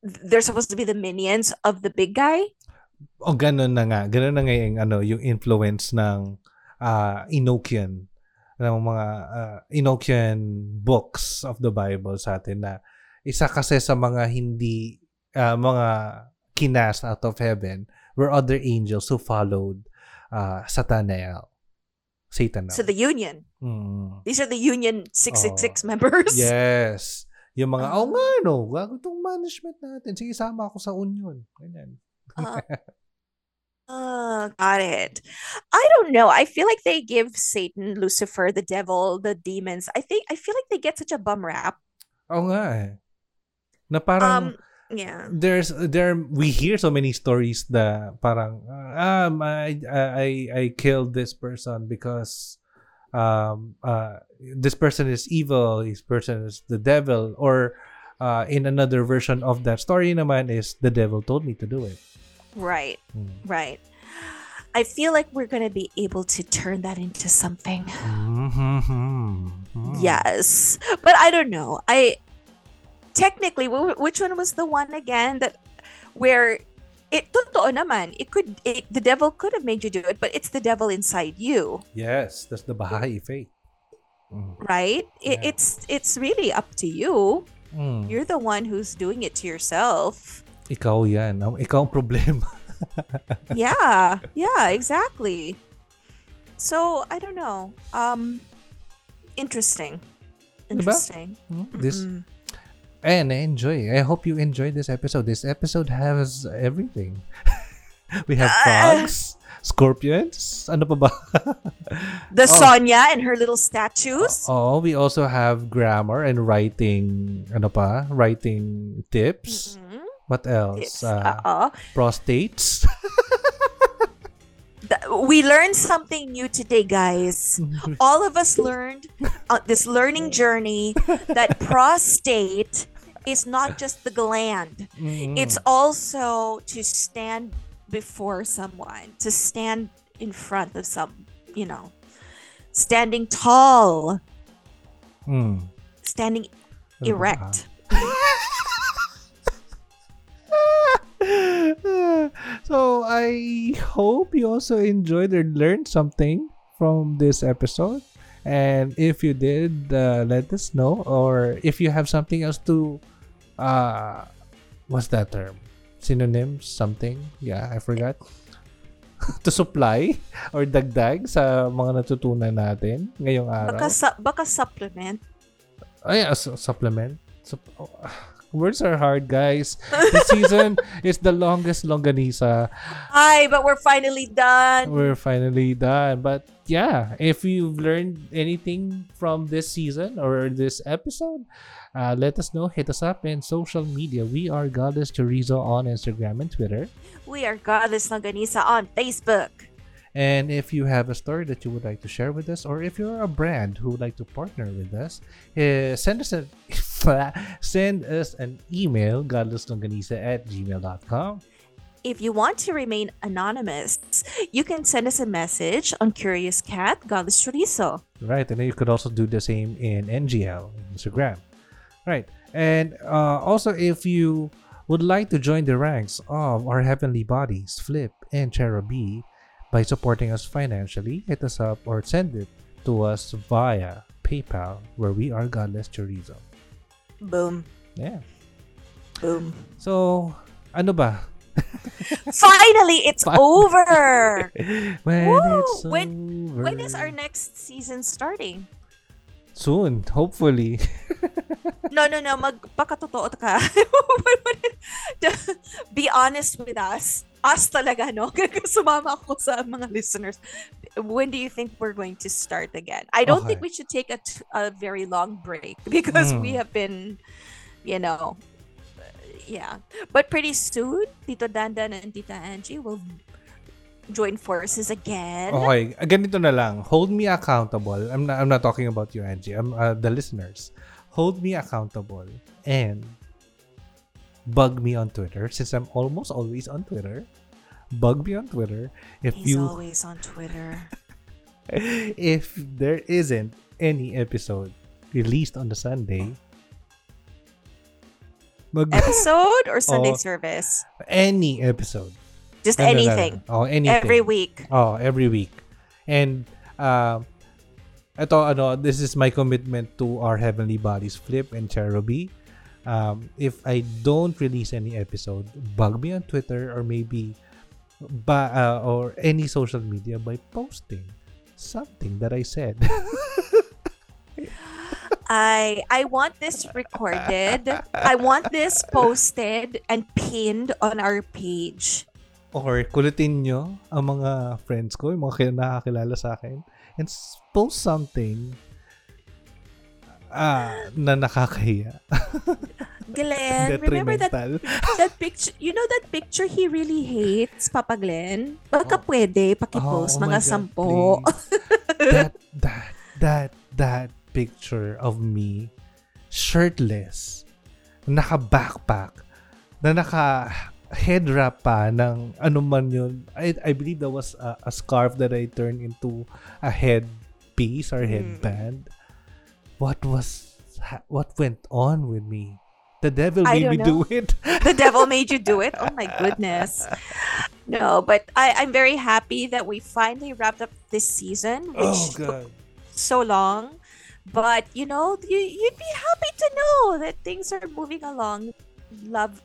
they're supposed to be the minions of the big guy? Oh, ganun na nga yung yung influence ng Enochian, ng mga Enochian books of the Bible sa atin, na isa kasi sa mga hindi mga kinas out of heaven were other angels who followed Satanael. Satan. So the Union. Mm. These are the Union 666 members. Yes. Yung mga, gago itong management natin. Sige, sama ako sa union. Ganyan. Got it. I don't know. I feel like they give Satan, Lucifer, the devil, the demons. I feel like they get such a bum rap. Oh nga eh. Na parang, yeah. We hear so many stories na parang, I killed this person because this person is evil, this person is the devil, or in another version of that story naman is the devil told me to do it. Right. Right. I feel like we're going to be able to turn that into something. Mm-hmm. Yes. But I don't know. Technically, which one was the one again that where it totoo naman, the devil could have made you do it, but it's the devil inside you. Yes, that's the Baha'i faith. Mm. Right? Yeah. It's really up to you. Mm. You're the one who's doing it to yourself. Ikaw yan. Ikaw ang problema. Yeah. Yeah, exactly. So, I don't know. Interesting. Interesting. Diba? Mm-hmm. And enjoy. I hope you enjoyed this episode. This episode has everything. We have frogs, scorpions, ano pa ba? The Sonya and her little statues. Oh, we also have grammar and writing, writing tips. Mm-hmm. What else? Prostates. We learned something new today, guys. All of us learned on this learning journey that prostate is not just the gland. Mm-hmm. It's also to stand before someone, to stand in front of some, standing tall, standing erect. So, I hope you also enjoyed or learned something from this episode. And if you did, let us know. Or if you have something else to... what's that term? Synonyms? Something? Yeah, I forgot. To supply or dagdag sa mga natutunan natin ngayong araw. Baka supplement? Ay, supplement? Words are hard, guys. This season is the longest Longganisa. Ay, but we're finally done. We're finally done. But yeah, if you've learned anything from this season or this episode, let us know. Hit us up in social media. We are Godless Chorizo on Instagram and Twitter. We are Godless Longganisa on Facebook. And if you have a story that you would like to share with us, or if you're a brand who would like to partner with us, send us an email, godlesslongganisa@gmail.com. If you want to remain anonymous, you can send us a message on Curious Cat, Godless Chorizo. Right, and then you could also do the same in NGL, Instagram. Right, and also if you would like to join the ranks of our heavenly bodies, Flip and Cherubi, by supporting us financially, hit us up or send it to us via PayPal, where we are Godless Chorizo. Boom. Yeah. Boom. So, ano ba? Finally, it's over! When is our next season starting? Soon, hopefully. No. Magpakatotoo ka. Be honest with us. Us talaga, no? Sumama ako sa mga listeners. When do you think we're going to start again? I don't think we should take a very long break because we have been, you know, yeah. But pretty soon, Tito Dandan and Tita Angie will join forces again. Okay, ganito na lang. Hold me accountable. I'm not talking about you, Angie. I'm the listeners. Hold me accountable and bug me on Twitter, since I'm almost always on Twitter. Bug me on Twitter. He's always on Twitter. If there isn't any episode released on the Sunday. Episode or Sunday service? Any episode. Just anything. Anything. Every week. Every week. And this is my commitment to our heavenly bodies, Flip and Cherubi. If I don't release any episode, bug me on Twitter or maybe or any social media by posting something that I said. I want this recorded. I want this posted and pinned on our page. Or kulitin nyo ang mga friends ko, yung mga nakakilala sa akin, and post something na nakakahiya. Glenn, remember that picture? You know that picture he really hates, Papa Glenn? Baka pwede pakipost mga sampo. that picture of me shirtless, naka-backpack, na naka-head wrap pa ng ano man yun. I believe that was a scarf that I turned into a headpiece or headband. What went on with me? The devil made me do it. The devil made you do it? Oh my goodness. No, but I'm very happy that we finally wrapped up this season, which took so long. But, you know, you'd be happy to know that things are moving along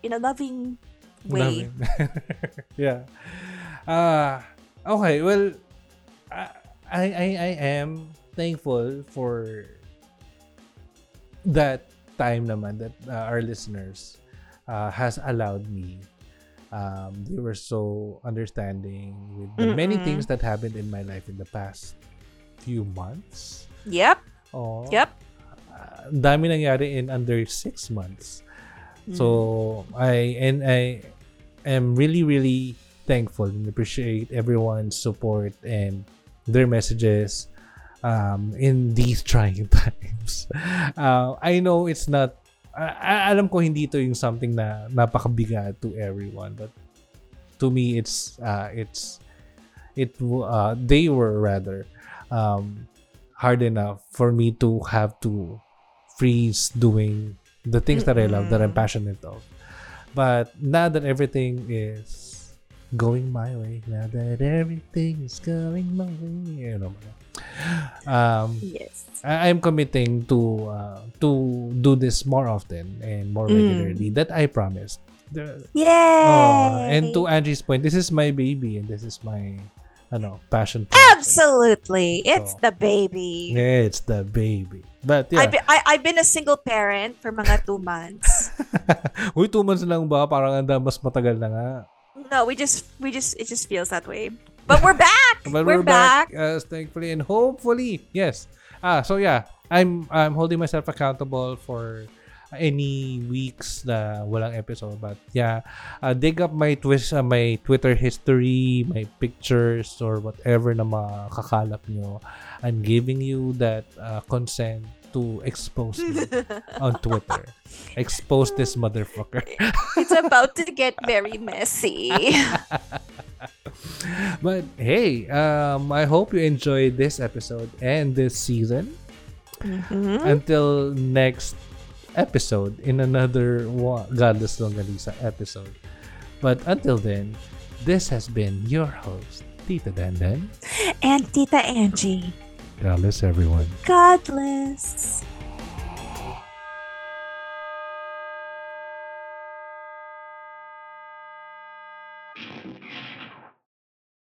in a loving way. Yeah. Okay, well, I am thankful for that time naman that our listeners has allowed me. They were so understanding with the many things that happened in my life in the past few months. Yep. Yep. Dami nangyari in under 6 months. So I am really, really thankful and appreciate everyone's support and their messages. In these trying times, I know it's not. Alam ko hindi ito yung something na napakabigat to everyone, but to me, they were rather hard enough for me to have to freeze doing the things that I love, that I'm passionate of. But now that everything is going my way, now that everything is going my way, you know. Yes. I'm committing to do this more often and more regularly. That I promised. Yay! And to Angie's point, this is my baby and this is my passion project. Absolutely. It's the baby. But yeah. I've been a single parent for mga 2 months. Uy, 2 months lang ba? Parang anda, mas matagal na nga. No, we just it just feels that way. But we're back. But we're back. Thankfully and hopefully. Yes. So yeah, I'm holding myself accountable for any weeks na walang episode, but yeah, dig up my my Twitter history, my pictures or whatever na makakalap nyo. I'm giving you that consent to expose me on Twitter. Expose this motherfucker. It's about to get very messy. But hey, I hope you enjoyed this episode and this season. Mm-hmm. Until next episode in another Godless Longganisa episode. But until then, this has been your host, Tita Dandan. And Tita Angie. Godless, everyone. Godless.